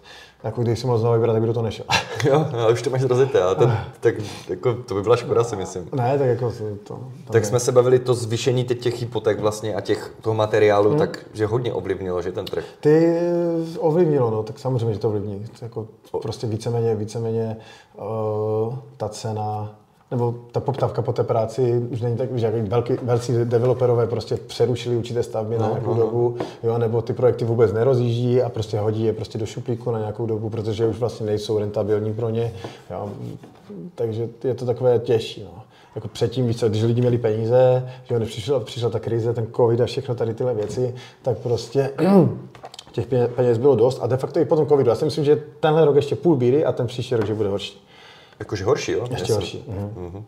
jako když si mohl znovu vybrat, tak by to nešel. Jo, ale už to máš rozjeté, ale ten, tak jako to by byla škoda, si myslím. Ne, tak jako to. to tak je. Jsme se bavili to zvýšení teď těch hypoték vlastně a těch toho materiálu, hmm. tak že hodně ovlivnilo, že ten trh. Ty ovlivnilo, no, tak samozřejmě, že to ovlivní, jako prostě víceméně, víceméně uh, ta cena nebo ta poptávka po té práci už není tak, že jak velký, velcí developerové prostě přerušili určité stavby no, na nějakou no, dobu, jo, nebo ty projekty vůbec nerozjíždí a prostě hodí je prostě do šuplíku na nějakou dobu, protože už vlastně nejsou rentabilní pro ně, jo. Takže je to takové těžší, no. Jako předtím, víš co, když lidi měli peníze, že když přišla, přišla ta krize, ten covid a všechno tady tyhle věci, tak prostě těch peněz bylo dost a de facto i po tom covidu. Já si myslím, že tenhle rok ještě půl bíry a ten příští rok, že bude horší. Jakože horší, jo? Ještě horší. Mm-hmm.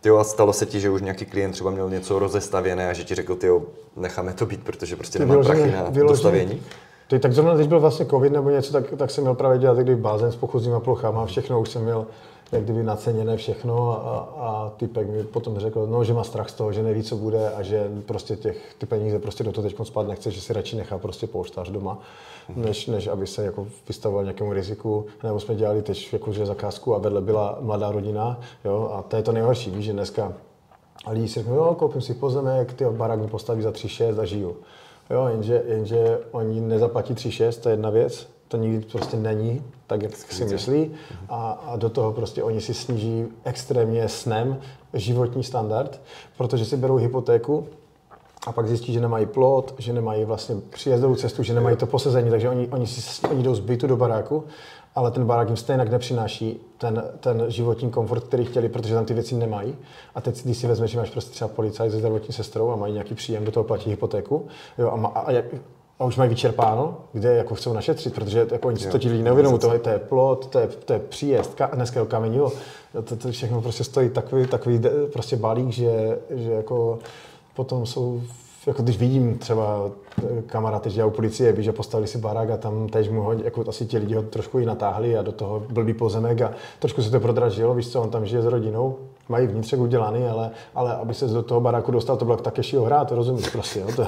Tyjo, a stalo se ti, že už nějaký klient třeba měl něco rozestavěné a že ti řekl, tyjo, necháme to být, protože prostě nemám vyložený, prachy na vyložený. Dostavění? Ty, tak zrovna, když byl vlastně covid nebo něco, tak, tak jsem měl právě dělat kdy bázen s pochozníma plochama a všechno už jsem měl jak kdyby naceněné všechno a, a typek mi potom řekl, no, že má strach z toho, že neví, co bude a že prostě těch, ty peníze prostě do toho teď spát nechce, že si radši nechá prostě polštář doma, než, než aby se jako vystavoval nějakému riziku. Nebo jsme dělali teď jakože zakázku a vedle byla mladá rodina, jo, a to je to nejhorší, víš, že dneska lidi si řeknou, jo, koupím si pozemek, ty barák mi postaví za tři šest a žiju. Jo, jenže, jenže oni nezaplatí tři šest, to je jedna věc. To nikdy prostě není, tak jak si myslí. A, a do toho prostě oni si sníží extrémně snem životní standard, protože si berou hypotéku a pak zjistí, že nemají plot, že nemají vlastně příjezdovou cestu, že nemají to posezení, takže oni, oni, si, oni jdou z bytu do baráku, ale ten barák jim stejně nepřináší ten, ten životní komfort, který chtěli, protože tam ty věci nemají. A teď, když si vezmeš, že máš prostě třeba policajt se zdravotní sestrou a mají nějaký příjem, do toho platí hypotéku, jo, a, ma, a, a a už mají vyčerpáno, kde jako chcou našetřit, protože jako oni to ti lidi neuvědomují, to, to je plot, to je, to je příjezd, ka, dneska kamenivo, to, to všechno prostě stojí takový, takový prostě balík, že, že jako potom jsou, jako když vidím třeba kamarád, že já u policie, víš, že postavili si barák a tam též mu ho, jako asi ti lidi ho trošku i natáhli a do toho blbý pozemek a trošku se to prodražilo, víš co, on tam žije s rodinou, mají vnitřek udělaný, ale, ale aby se do toho baráku dostal, to bylo tak Takeshiho hra, to rozumíš prostě, jo, to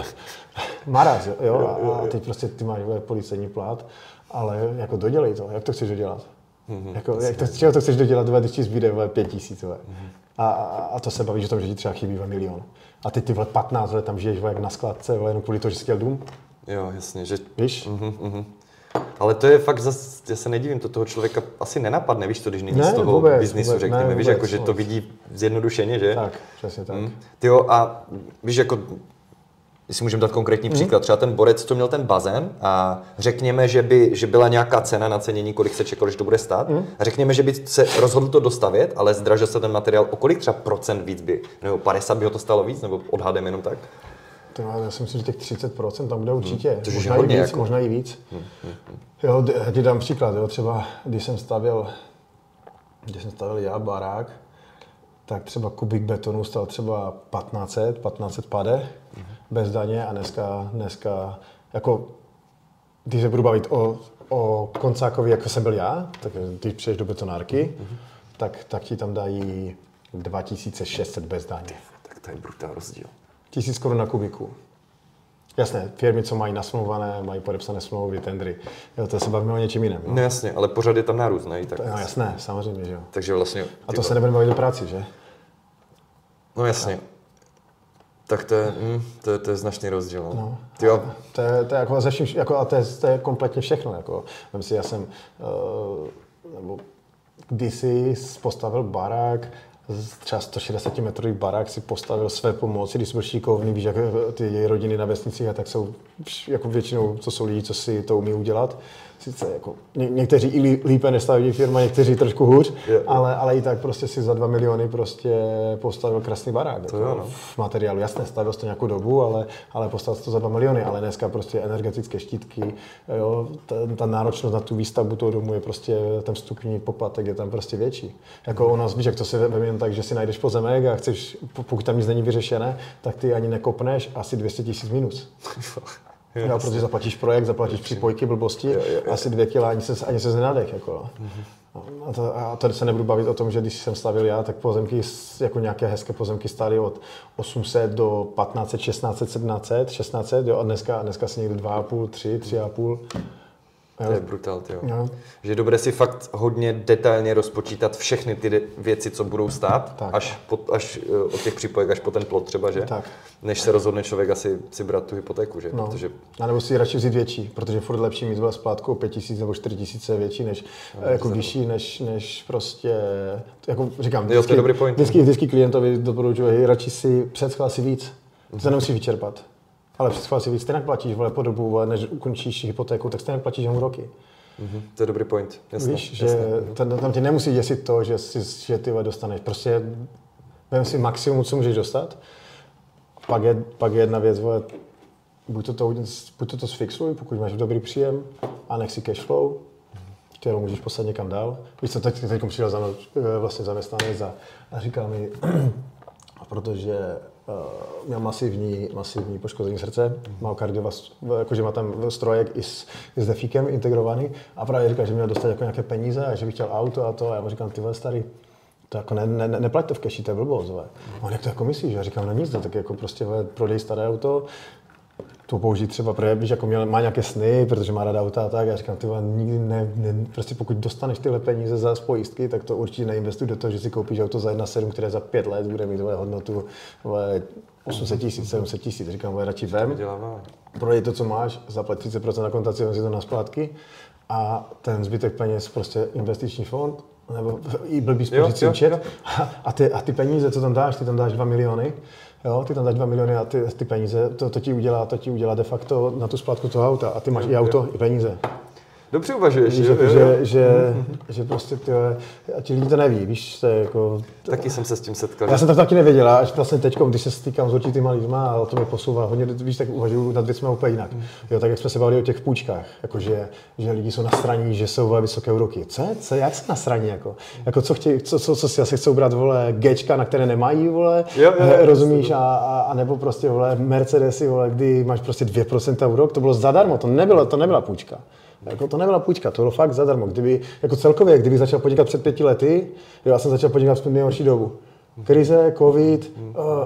maraz, jo, jo, a, jo, a teď prostě ty máš policejní plát, ale jako dodělej to, jak to chceš dodělat? Mm-hmm, jako, jak to, čeho to chceš dodělat, když ti zbýde pět tisíc, mm-hmm. a, a to se bavíš o tom, že ti třeba chybí milion. A ty ty vole patnáct let tam žiješ vole, jak na skladce, vole, jenom kvůli toho, že jsi chtěl dům? Jo, jasně, že... Víš? Mm-hmm, mm-hmm. Ale to je fakt, zas, já se nedivím, to toho člověka asi nenapadne, víš to, když není ne, z toho vůbec, biznisu, vůbec, řekněme, ne, víš, vůbec, jako, že to vidí zjednodušeně, že? Tak, přesně tak. Mm. Tyjo, a víš, jako, jestli můžeme dát konkrétní mm. příklad, třeba ten borec, co měl ten bazén a řekněme, že by, že byla nějaká cena na cenění, kolik se čekalo, že to bude stát, mm. a řekněme, že by se rozhodl to dostavět, ale zdražil se ten materiál, o kolik třeba procent víc by, nebo padesát by ho to stalo víc, nebo odhadem jenom tak? Já si myslím, že těch třicet procent tam bude určitě, hmm, možná, i víc, jako... možná i víc. Hmm, hmm, hmm. Jo, já ti dám příklad, jo, třeba když jsem stavěl, když jsem stavěl já barák, tak třeba kubík betonu stál třeba patnáct set, patnáct set pade, hmm. bez daně a dneska, dneska, jako, když se budu bavit o, o koncákovi, jako jsem byl já, tak když přijdeš do betonárky, hmm. tak, tak ti tam dají dva tisíce šest set bez daně. Tak to je brutální rozdíl. Tisíc korun na kubiku. Jasné, firmy, co mají nasmluvané, mají podepsané smlouvy, tendry. Jo, to se bavíme o něčem jiném. No jasně, ale pořád je tam nárůst, ne? Tak... No jasné, samozřejmě, že jo. Takže vlastně... A to se nebudeme bavit do práci, že? No jasně. Tak to je, hm, to, je, to je značný rozdíl. No. No, jo. To je, to je jako ze vším, jako, a to je, to je kompletně všechno. Jako. Vem si, já jsem uh, nebo kdysi postavil barák, třeba sto šedesát metrový barák si postavil své pomoci, když smrší kovny, víš, jak ty rodiny na vesnicích, a tak jsou jako většinou, to jsou lidi, co si to umí udělat. sice jako ně, někteří i lípe nestaví firma, někteří trošku hůř, yeah. ale, ale i tak prostě si za dva miliony prostě postavil krásný barák jako jo, no. v materiálu. Jasně, stavil jsi to nějakou dobu, ale, ale postavil jsi to za dva miliony, ale dneska prostě energetické štítky, jo, ta, ta náročnost na tu výstavbu toho domu je prostě, ten vstupní poplatek je tam prostě větší. Jako ono, víš, jak to si vem jen tak, že si najdeš pozemek a chceš, pokud tam nic není vyřešené, tak ty ani nekopneš asi dvě stě tisíc minus. Jo, no, protože zaplatíš projekt, zaplatíš připojky, blbosti, jo, jo, jo. asi dvě kila, ani se, ani se znenadech, jako. Mm-hmm. A, to, a tady se nebudu bavit o tom, že když jsem stavil já, tak pozemky, jako nějaké hezké pozemky stály od osm set do patnáct set, šestnáct set, sedmnáct set, šestnáct set, jo, a dneska, dneska si někdo dva a půl, tři, tři a půl. To je brutál, tyjo. Jo. Že je dobré si fakt hodně detailně rozpočítat všechny ty věci, co budou stát, tak. Až, po, až od těch připojek, až po ten plot třeba, že? Tak. Než se rozhodne člověk asi si brát tu hypotéku, že? No. Protože... A nebo si radši vzít větší, protože furt lepší mít splátku o pět tisíc nebo čtyři tisíce větší, než no, jako vyšší, než, než prostě, jako říkám, vždycky, jo, to je dobrý point, vždycky, vždycky klientovi doporučuji, radši si předschvál si víc, to se nemusí vyčerpat. Ale přeschvál si víc, stejně platíš vole po dobu, vole, než ukončíš hypotéku, tak stejně platíš jenom roky. Mm-hmm. To je dobrý point. Jasné, víš, jasné, že jasné. Tam tě nemusí děsit to, že, si, že ty vole dostaneš. Prostě vem si maximum, co můžeš dostat. Pak je, pak je jedna věc, vole, buď to, to, buď to, to sfixuj, pokud máš dobrý příjem, a nech si cash flow, kterou můžeš poslat někam dál. Víš co, teď, teď přijel za mnou vlastně zaměstnanec a, a říkal mi, protože Uh, měl masivní, masivní poškození srdce, má kardiovas, jakože má tam strojek i s, i s defíkem integrovaný a právě říkal, že měl dostat jako nějaké peníze a že by chtěl auto a to a já mu říkám, ty vole starý, to jako ne, ne, neplať to v keši, to je blbost, vole. On jak to jako myslíš, já říkám, no nic, to, tak jako prostě vole, prodej staré auto, to použít třeba, protože víš, jako měl, má nějaké sny, protože má ráda auta a tak, já říkám, ty vole, nikdy ne, ne, prostě pokud dostaneš tyhle peníze za pojistky, tak to určitě neinvestuj do toho, že si koupíš auto za jedna celá sedm, které za pět let bude mít vole, hodnotu vole, osm set tisíc, sedm set tisíc, říkám, vole, radši vem, prodej to, co máš, zaplať třicet procent na kontaci, vem si to na splátky a ten zbytek peněz prostě investiční fond, nebo i blbý spořící účet a ty, a ty peníze, co tam dáš, ty tam dáš dva miliony, jo, ty tam dáš dva miliony a ty, ty peníze, to, to, ti udělá, to ti udělá de facto na tu splátku toho auta a ty máš jo, i auto, jo. i peníze. Dobře uvažuješ, víš, jo, jako, jo, jo. Že, že, že prostě ty, a ti lidi to neví, víš, to je jako... Taky jsem se s tím setkal. Já jsem to taky nevěděla, až vlastně teď, když se stýkám s určitýma lidma a to mě posouvá hodně, víš, tak uvažuju nad věcmi úplně jinak. Jo, tak jak jsme se bavili o těch půjčkách, jakože že lidi jsou nasraní, že jsou vole vysoké úroky. Co? Co? Jak se nasraní jako? Jako co, chtějí, co, co, co si asi chcou brát, vole, Gčka, na které nemají, vole, jo, jo, jo, rozumíš, a, a, a nebo prostě, vole, Mercedesy, vole, kdy máš prostě dvě procenta úrok, to bylo zadarmo, to nebyla, to nebyla půjčka. Jako to nebyla půjčka, to bylo fakt zadarmo. Kdyby, jako celkově, kdyby začal podnikat před pěti lety, jo, já jsem začal podnikat v nejhorší dobu. Krize, covid, hmm. uh,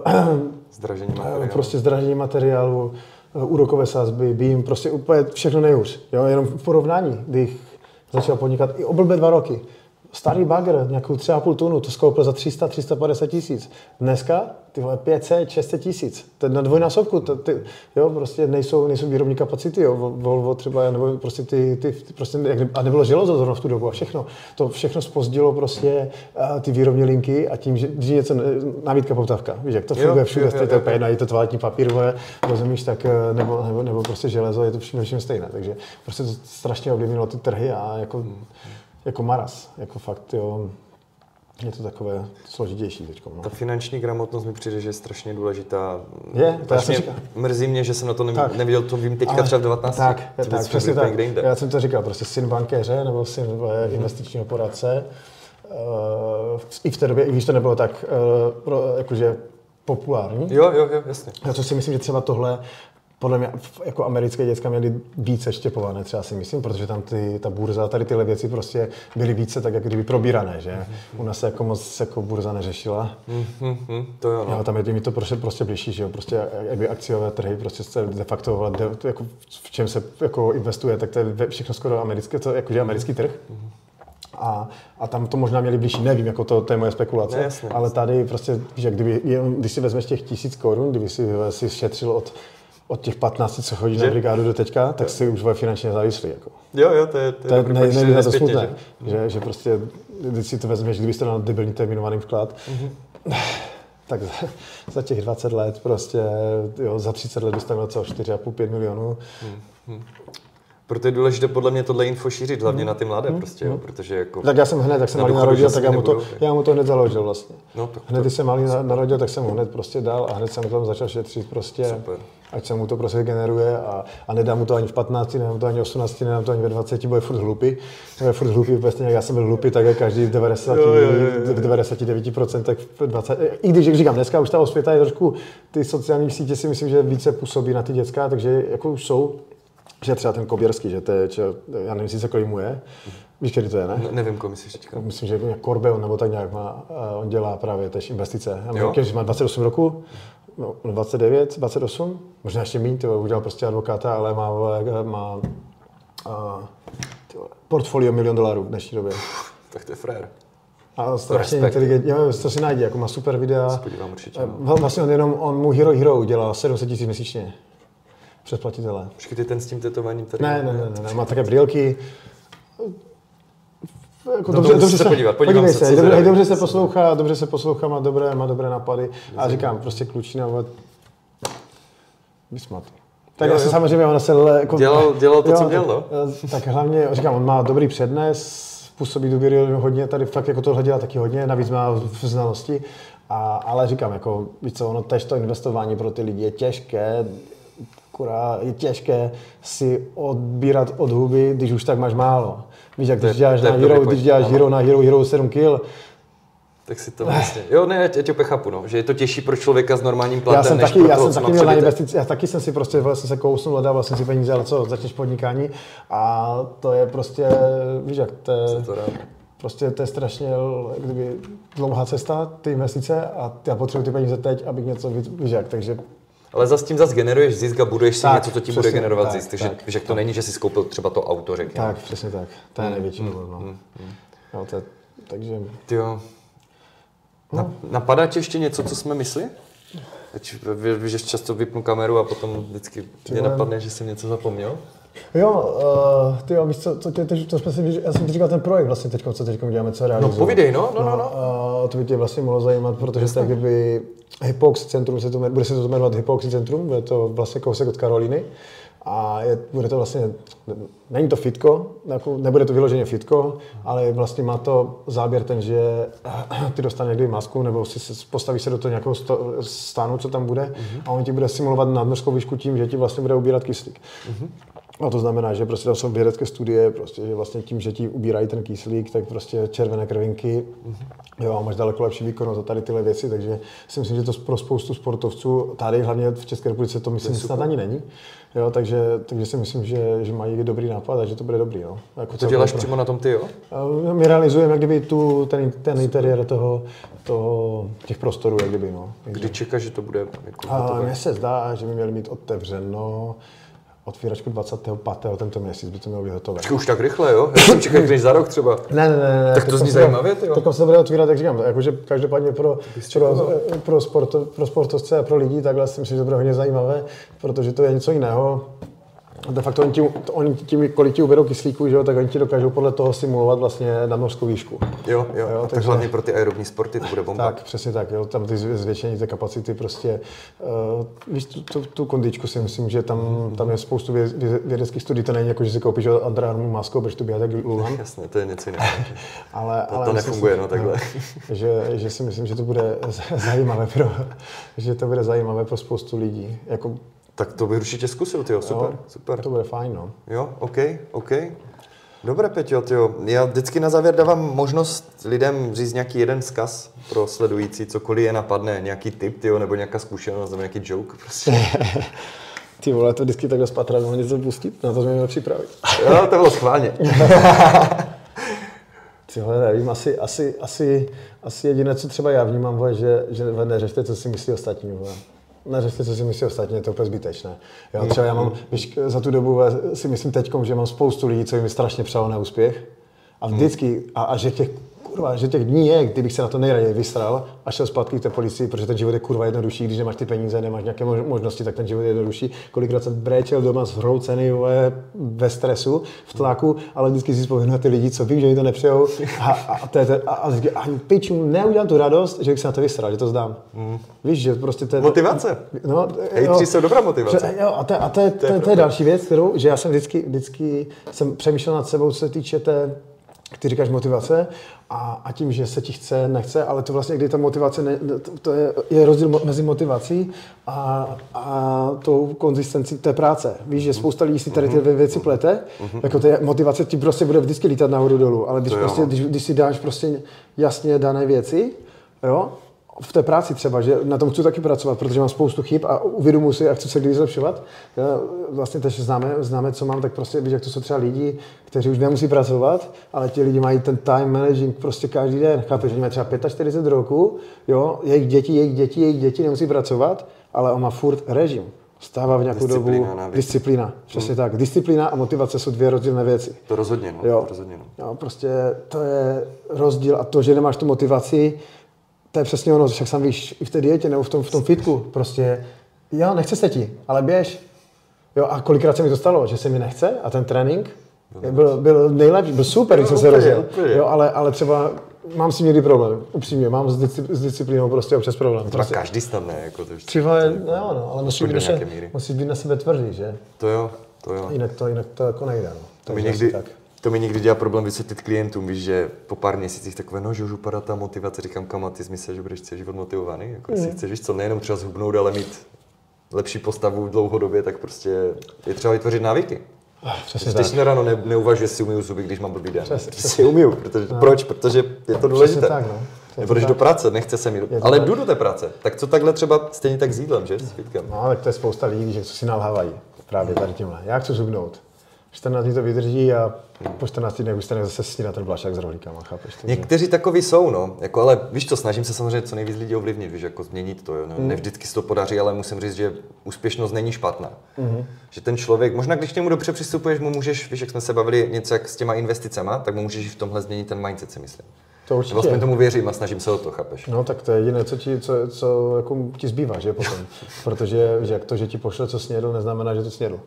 zdražení materiálu. Prostě zdražení materiálu, uh, úrokové sazby, B I M, prostě úplně všechno nejhůř. Jo, jenom v porovnání, když začal podnikat i oblbé dva roky. Starý bagr, nějakou tři a půl tunu, to skoupil za tři sta, tři sta padesát tisíc. Dneska, ty vole, pět set, šest set tisíc. To je na dvojnásobku, to, ty, jo, prostě nejsou, nejsou výrobní kapacity, jo, Volvo třeba, nebo prostě ty, ty prostě, a nebylo železo zrovna v tu dobu a všechno. To všechno zpozdilo prostě ty výrobní linky a tím, že něco, nabídka, poptávka, víš, jak to funguje všude, to je pěna, je to toaletní papír, vole, rozumíš, tak, nebo, nebo, nebo prostě železo, je to všem stejné, takže prostě to strašně ovlivnilo ty trhy a jako... Jako maras, jako fakt, jo, je to takové složitější teďko. No. Ta finanční gramotnost mi přijde, že je strašně důležitá. Je, to já jsem říkal. Mrzí mě, že jsem na to nev- neviděl, to vím teďka ale, třeba v devatenácti. Tak, tak přesně tak. Já jsem to říkal, prostě syn bankéře nebo syn mm-hmm. investičního poradce. Uh, I v té době, i když to nebylo tak, uh, pro, jakože populární. Jo, jo, jo, jasně. Já to si myslím, že třeba tohle, podle mě jako americké děcka měly více štěpované, třeba si myslím, protože tam ty, ta burza, tady tyhle věci prostě byly více tak, jak kdyby probírané, že? U nás se jako moc jako burza neřešila. Mm-hmm, to jo, no. Jo, tam je mi to prostě, prostě blížší, že jo? Prostě jakby akciové trhy, prostě se de facto, de, jako, v čem se jako investuje, tak to je všechno skoro americké, to jakože americký trh. Mm-hmm. A, a tam to možná měli blížší, nevím, jako to, to je moje spekulace, ne, jasně, ale tady prostě, že kdyby, když si vezmeš těch tisíc korun, kdyby si, si šetřil od od těch patnácti, co chodí že? Na brigádu do teďka, tak si už bude finančně závislí. Jako. Jo, jo, to je, to je, to je nejde na to smutné, že? Že, že prostě, když si to vezmeš, kdybyste dal debilní terminovaný vklad, mm-hmm. tak za, za těch dvacet let prostě, jo, za třicet let dostaneme co, čtyři a půl, pět milionů. Mm-hmm. Proto je důležité podle mě tohle info šířit, hlavně na ty mladé prostě, jo, protože jako... Tak já jsem hned, tak jsem malý narodil, tak já mu, to, já mu to hned založil vlastně. No, tak hned, to... když jsem malý narodil, tak jsem mu hned prostě dal a hned jsem tam začal šetřit prostě, super. Ať se mu to prostě generuje a, a nedám mu to ani v patnácti, nedám to ani v osmnácti, nedám to ani ve dvaceti, bude furt hlupý. Bude furt hlupý, vlastně jak já jsem byl hlupý, tak je každý v, devadesát, jo, jo, jo, jo. v devadesáti devíti procentech, dvacet, i když, jak říkám, dneska už ta osvěta je trošku, ty sociální sítě si myslím, že více působí na ty děcka, takže jako jsou. Že třeba ten Kobierski, že to je, če, já nevím, jestli se kolik mu je. Víš, který to je, ne? ne nevím, koho myslíš teďka. Myslím, že Korbeu nebo tak nějak má, on dělá právě tež investice. Když má dvacet osm roku, no, dvacet devět, dvacet osm, možná ještě méně, udělal prostě advokáta, ale má, má a, tyhle, portfolio milion dolarů v dnešní době. Tak to je frér. A strašně inteligentní, to si najde, jako má super videa. Spodívám určitě. No. Vlastně on jenom, on mu Hero Hero udělal sedm set tisíc měsíčně. Předplatitelé. Počkej, ten s tím tetováním tady... Ne, ne, ne, ne, má také brýlky. Jako no, dobře, dobře se podívat, podívej se, se dobře, dobře se poslouchá, dobře se poslouchá, má dobré, má dobré napady. A říkám, prostě klučina, ale... Vysmat. Tak jo, asi jo. Samozřejmě on se... Jako... Dělal, dělal to, jo, co dělal, tak, tak hlavně, říkám, on má dobrý přednes, působí důvěry hodně, tady fakt jako tohle dělá taky hodně, navíc má v znalosti. A, ale říkám, jako, víš co, ono tež to investování pro ty lidi je těžké, je těžké si odbírat od huby, když už tak máš málo. Víš, jak když děláš na hero, když děláš hero na hero, hero sedm kil, tak si to vlastně. Jo, ne, já tě opět chápu, no, že je to těžší pro člověka s normálním platem, než pro toho, co má přebytek. Já taky jsem si prostě vlastně se kousnul leda, vlastně si peníze, ale co, začneš podnikání a to je prostě, víš, jak to je... Prostě to je strašně kdyby, dlouhá cesta, ty investice a já potřebuji ty peníze teď, abych něco vyžil, takže... Ale zas tím zas generuješ zisk a buduješ si tak, něco, co ti bude generovat tak, zisk. Takže tak, tak. To není, že jsi koupil třeba to auto, řekněme. Tak, přesně tak. To je největší problém. Mm, mm, mm. No, to je, takže... Jo. Na, no. Napadá ti ještě něco, co jsme myslí? Víš, že často vypnu kameru a potom vždycky mě napadne, že jsem něco zapomněl. Jo, uh, ty jo, víš co, to, to, to jsme si, já jsem ti říkal ten projekt vlastně teď, co teď děláme, co realizujeme. No povídej, no, no, no. no. Uh, to by tě vlastně mohlo zajímat, protože tak kdyby Hypox centrum, se to, bude se to jmenovat Hypox centrum, bude to vlastně kousek od Karoliny a je, bude to vlastně, není to fitko, nebude to vyloženě fitko, ale vlastně má to záběr ten, že ty dostane někdy masku nebo si postaví se do toho nějakého stánu, co tam bude uh-huh. a on ti bude simulovat nadmořskou výšku tím, že ti vlastně bude ubírat kyslík. Uh-huh. No to znamená, že prostě tam jsou vědecké studie, prostě, že vlastně tím, že ti ubírají ten kyslík, tak prostě červené krvinky, mm-hmm. jo, a máš daleko lepší výkonnost a tady tyhle věci, takže si myslím, že to pro spoustu sportovců, tady hlavně v České republice to myslím, to snad ani není, jo, takže, takže si myslím, že, že mají dobrý nápad a že to bude dobrý. Jo. Jako to děláš pro... přímo na tom ty, jo? My realizujeme jak kdyby tu, ten, ten interiér toho, toho, těch prostorů, jak kdyby, no. Takže... Kdy čekáš, že to bude? Jako mně se zdá, že by měli mít otevřeno otvíračku dvacátého pátého tento měsíc by to mělo být hotové. Už tak rychle, jo? Já jsem čekal, když za rok třeba. Ne, ne, ne, ne. Tak to zní zajímavě, jo? Tak se to bude otvírat, jak říkám, jakože každopádně pro, pro, pro, sport, pro sportovce a pro lidi takhle si myslím, že to bude hodně zajímavé, protože to je něco jiného. De facto oni tím, oni tím kolik ti uberou kyslíku, že jo, tak oni ti dokážou podle toho simulovat vlastně nadmořskou výšku. Jo, jo, jo, a tak hlavně pro ty aerobní sporty to bude bomba. Tak, přesně tak, jo, tam ty zvětšení té kapacity prostě, uh, víš, tu, tu, tu kondičku si myslím, že tam, mm. tam je spoustu vě, vě, vědeckých studií, to není jako, že si koupíš Under Armour masku, protože tu běhá tak dlouhám. Jasně, to je něco jiného. ale, to, ale to nefunguje, si, no, takhle. No, že, že si myslím, že to bude zajímavé pro, že to bude zajímavé pro spoustu lidí, jako. Tak to bych určitě zkusil, tyjo, super, jo, super. To bude fajn, no. Jo, OK, OK. Dobré, Peťo, tyjo. Já vždycky na závěr dávám možnost lidem říct nějaký jeden vzkaz pro sledující, cokoliv je napadne, nějaký tip, tyjo, nebo nějaká zkušenost, nebo nějaký joke, prostě. Ty vole, to vždycky takhle spatra, mohl něco pustit, na to jsme měl připravit. Jo, to bylo schválně. Ty vole, nevím, asi, asi, asi, asi jediné, co třeba já vnímám, je, že, že neřešte, co si myslí ostatní, vole. Neřešte, co si myslí ostatně, je to úplně zbytečné. Jo, třeba já mám, víš, za tu dobu si myslím teďkom, že mám spoustu lidí, co jim strašně přálo neúspěch. A vždycky, a, a že těch kurva, že těch dní je, kdybych se na to nejraději vysral a šel zpátky k té policii, protože ten život je kurva jednodušší, když nemáš ty peníze, nemáš nějaké možnosti, tak ten život je jednodušší. Kolikrát jsem brečel doma zhroucený ve stresu, v tlaku, ale vždycky si vzpomínám na ty lidi, co vím, že mi to nepřejou a, a, to je ten, a, a ani piču, neudělám tu radost, že bych se na to vysral, že to zdám. Mm. Víš, že prostě to je... Motivace. No, hejtři no, jsou dobrá motivace. Jo, a to, a to, je, to, je, to je další věc, kterou, že já jsem vždycky, vždycky jsem přemýšlel nad sebou, co se týče té, ty říkáš motivace a, a tím, že se ti chce, nechce, ale to vlastně, kdy ta motivace, ne, to, to je, je rozdíl mo- mezi motivací a, a tou konzistencí té práce. Víš, že spousta lidí si tady ty dvě věci plete, mm-hmm. jako ta motivace ti prostě bude vždycky lítat nahoru dolů, ale když, prostě, když, když si dáš prostě jasně dané věci, jo, v té práci třeba, že na tom chci taky pracovat, protože mám spoustu chyb a uvědomuji si, jak chci se kdy zlepšovat. Já vlastně tež známe, známe, co mám, tak prostě víš, jak to jsou třeba lidi, kteří už nemusí pracovat, ale ti lidi mají ten time managing prostě každý den. Chápeš, že mají třeba čtyřicet pět roku, jo, jejich děti, jejich děti, jejich děti nemusí pracovat, ale on má furt režim. Stává v nějakou disciplína, dobu, návěc. disciplína, přesně hmm. tak. Disciplína a motivace jsou dvě rozdílné věci. To rozhodně, no. Jo. To rozhodně, no. Jo, prostě to je rozdíl a to, že nemáš tu motivaci, to je přesně ono, však sám víš, i v té dietě nebo v tom, v tom fitku, prostě, jo, nechce se ti, ale běž. Jo, a kolikrát se mi to stalo, že se mi nechce a ten trénink byl, byl nejlepší, byl super, když jsem se rozjel, jo, ale, ale třeba mám si někdy problém, upřímně, mám s, disci, s disciplínou prostě občas problém. To prostě. Každý stav ne, jako to ještě. Třeba, no, no, ale musíš být, se, musí být na sebe tvrdý, že? To jo, to jo. Jinak to, jinak to jako nejde, no. To mi někdy... Tak. To mi někdy dělá problém vysvětlit klientům, víš, že po pár měsících takové, no, že už upadá ta motivace, říkám, kama, ty myslíš, že budeš celý život motivovaný, jako jestli mm. chceš, víš co, nejenom třeba zhubnout, ale mít lepší postavu dlouhodobě, tak prostě je třeba vytvořit návyky. Přesně tak. Teď na ráno ne, neuvažuje, si umiju zuby, když mám blbý den. Přesně. Když si umiju, protože, no. Proč? Protože je to důležité. Přesně tak, no. Nebo jdeš do práce, nechce se mi, ale jdu do té práce. Tak co takhle třeba stejně tak s jídlem, že? S fitkem. No, tak to je spousta lidí, že co si nalhávají právě tady tímhle. Já chci zhubnout. čtrnáct dní to vydrží a po čtrnácti dnech už se zase snídá ten blášák s rohlíkama, chápeš? To, někteří že... takoví jsou, no, jako, ale víš to, snažím se samozřejmě co nejvíc lidí ovlivnit, víš, jako změnit to, jo, no, mm. ne vždycky se to podaří, ale musím říct, že úspěšnost není špatná. Mm. Že ten člověk, možná když k němu dobře přistupuješ, mu můžeš, víš, jak jsme se bavili něco jak s těma investicema, tak mu můžeš v tomhle změnit ten mindset, si myslím. To určitě. Vlastně tomu věřím a snažím se o to, chápeš? No tak to je jediné, co ti, co, co jako ti zbývá, že potom, protože že jak to, že ti pošle, co snědl, neznamená, že to snědl.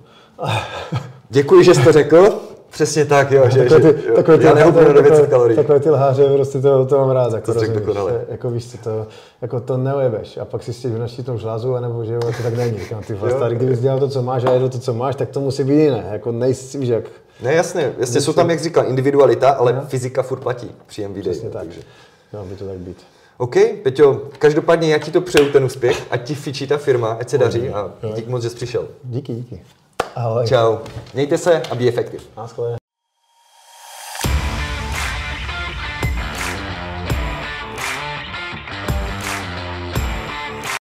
Děkuji, že jsi to řekl. Přesně tak, jo, že, ty, že jo, já nehoupnu do devět set kalorií. Takové ty lháře, prostě to, to mám rád, jako, to rozumíš, že, jako víš co, to, jako to neujebeš a pak si s tím vynaští tom žlázu, anebo že jo, to tak není, no, ty vlastary, kdybys dělal to, co máš a jedl to, co máš, tak to musí být jiné, jako nejsi, že jak... Ne, jasně, jasně, jsou tam, jak říkal, individualita, ale no. Fyzika furt platí při jem videí. Přesně tak, takže. Mělo by to tak být. OK, Peťo, každopádně já ti to přeju, ten úspěch, ať ti fičí ta firma, ať se daří a díky moc, že jsi přišel. Díky, díky. Ahoj. Čau. Mějte se a be effective.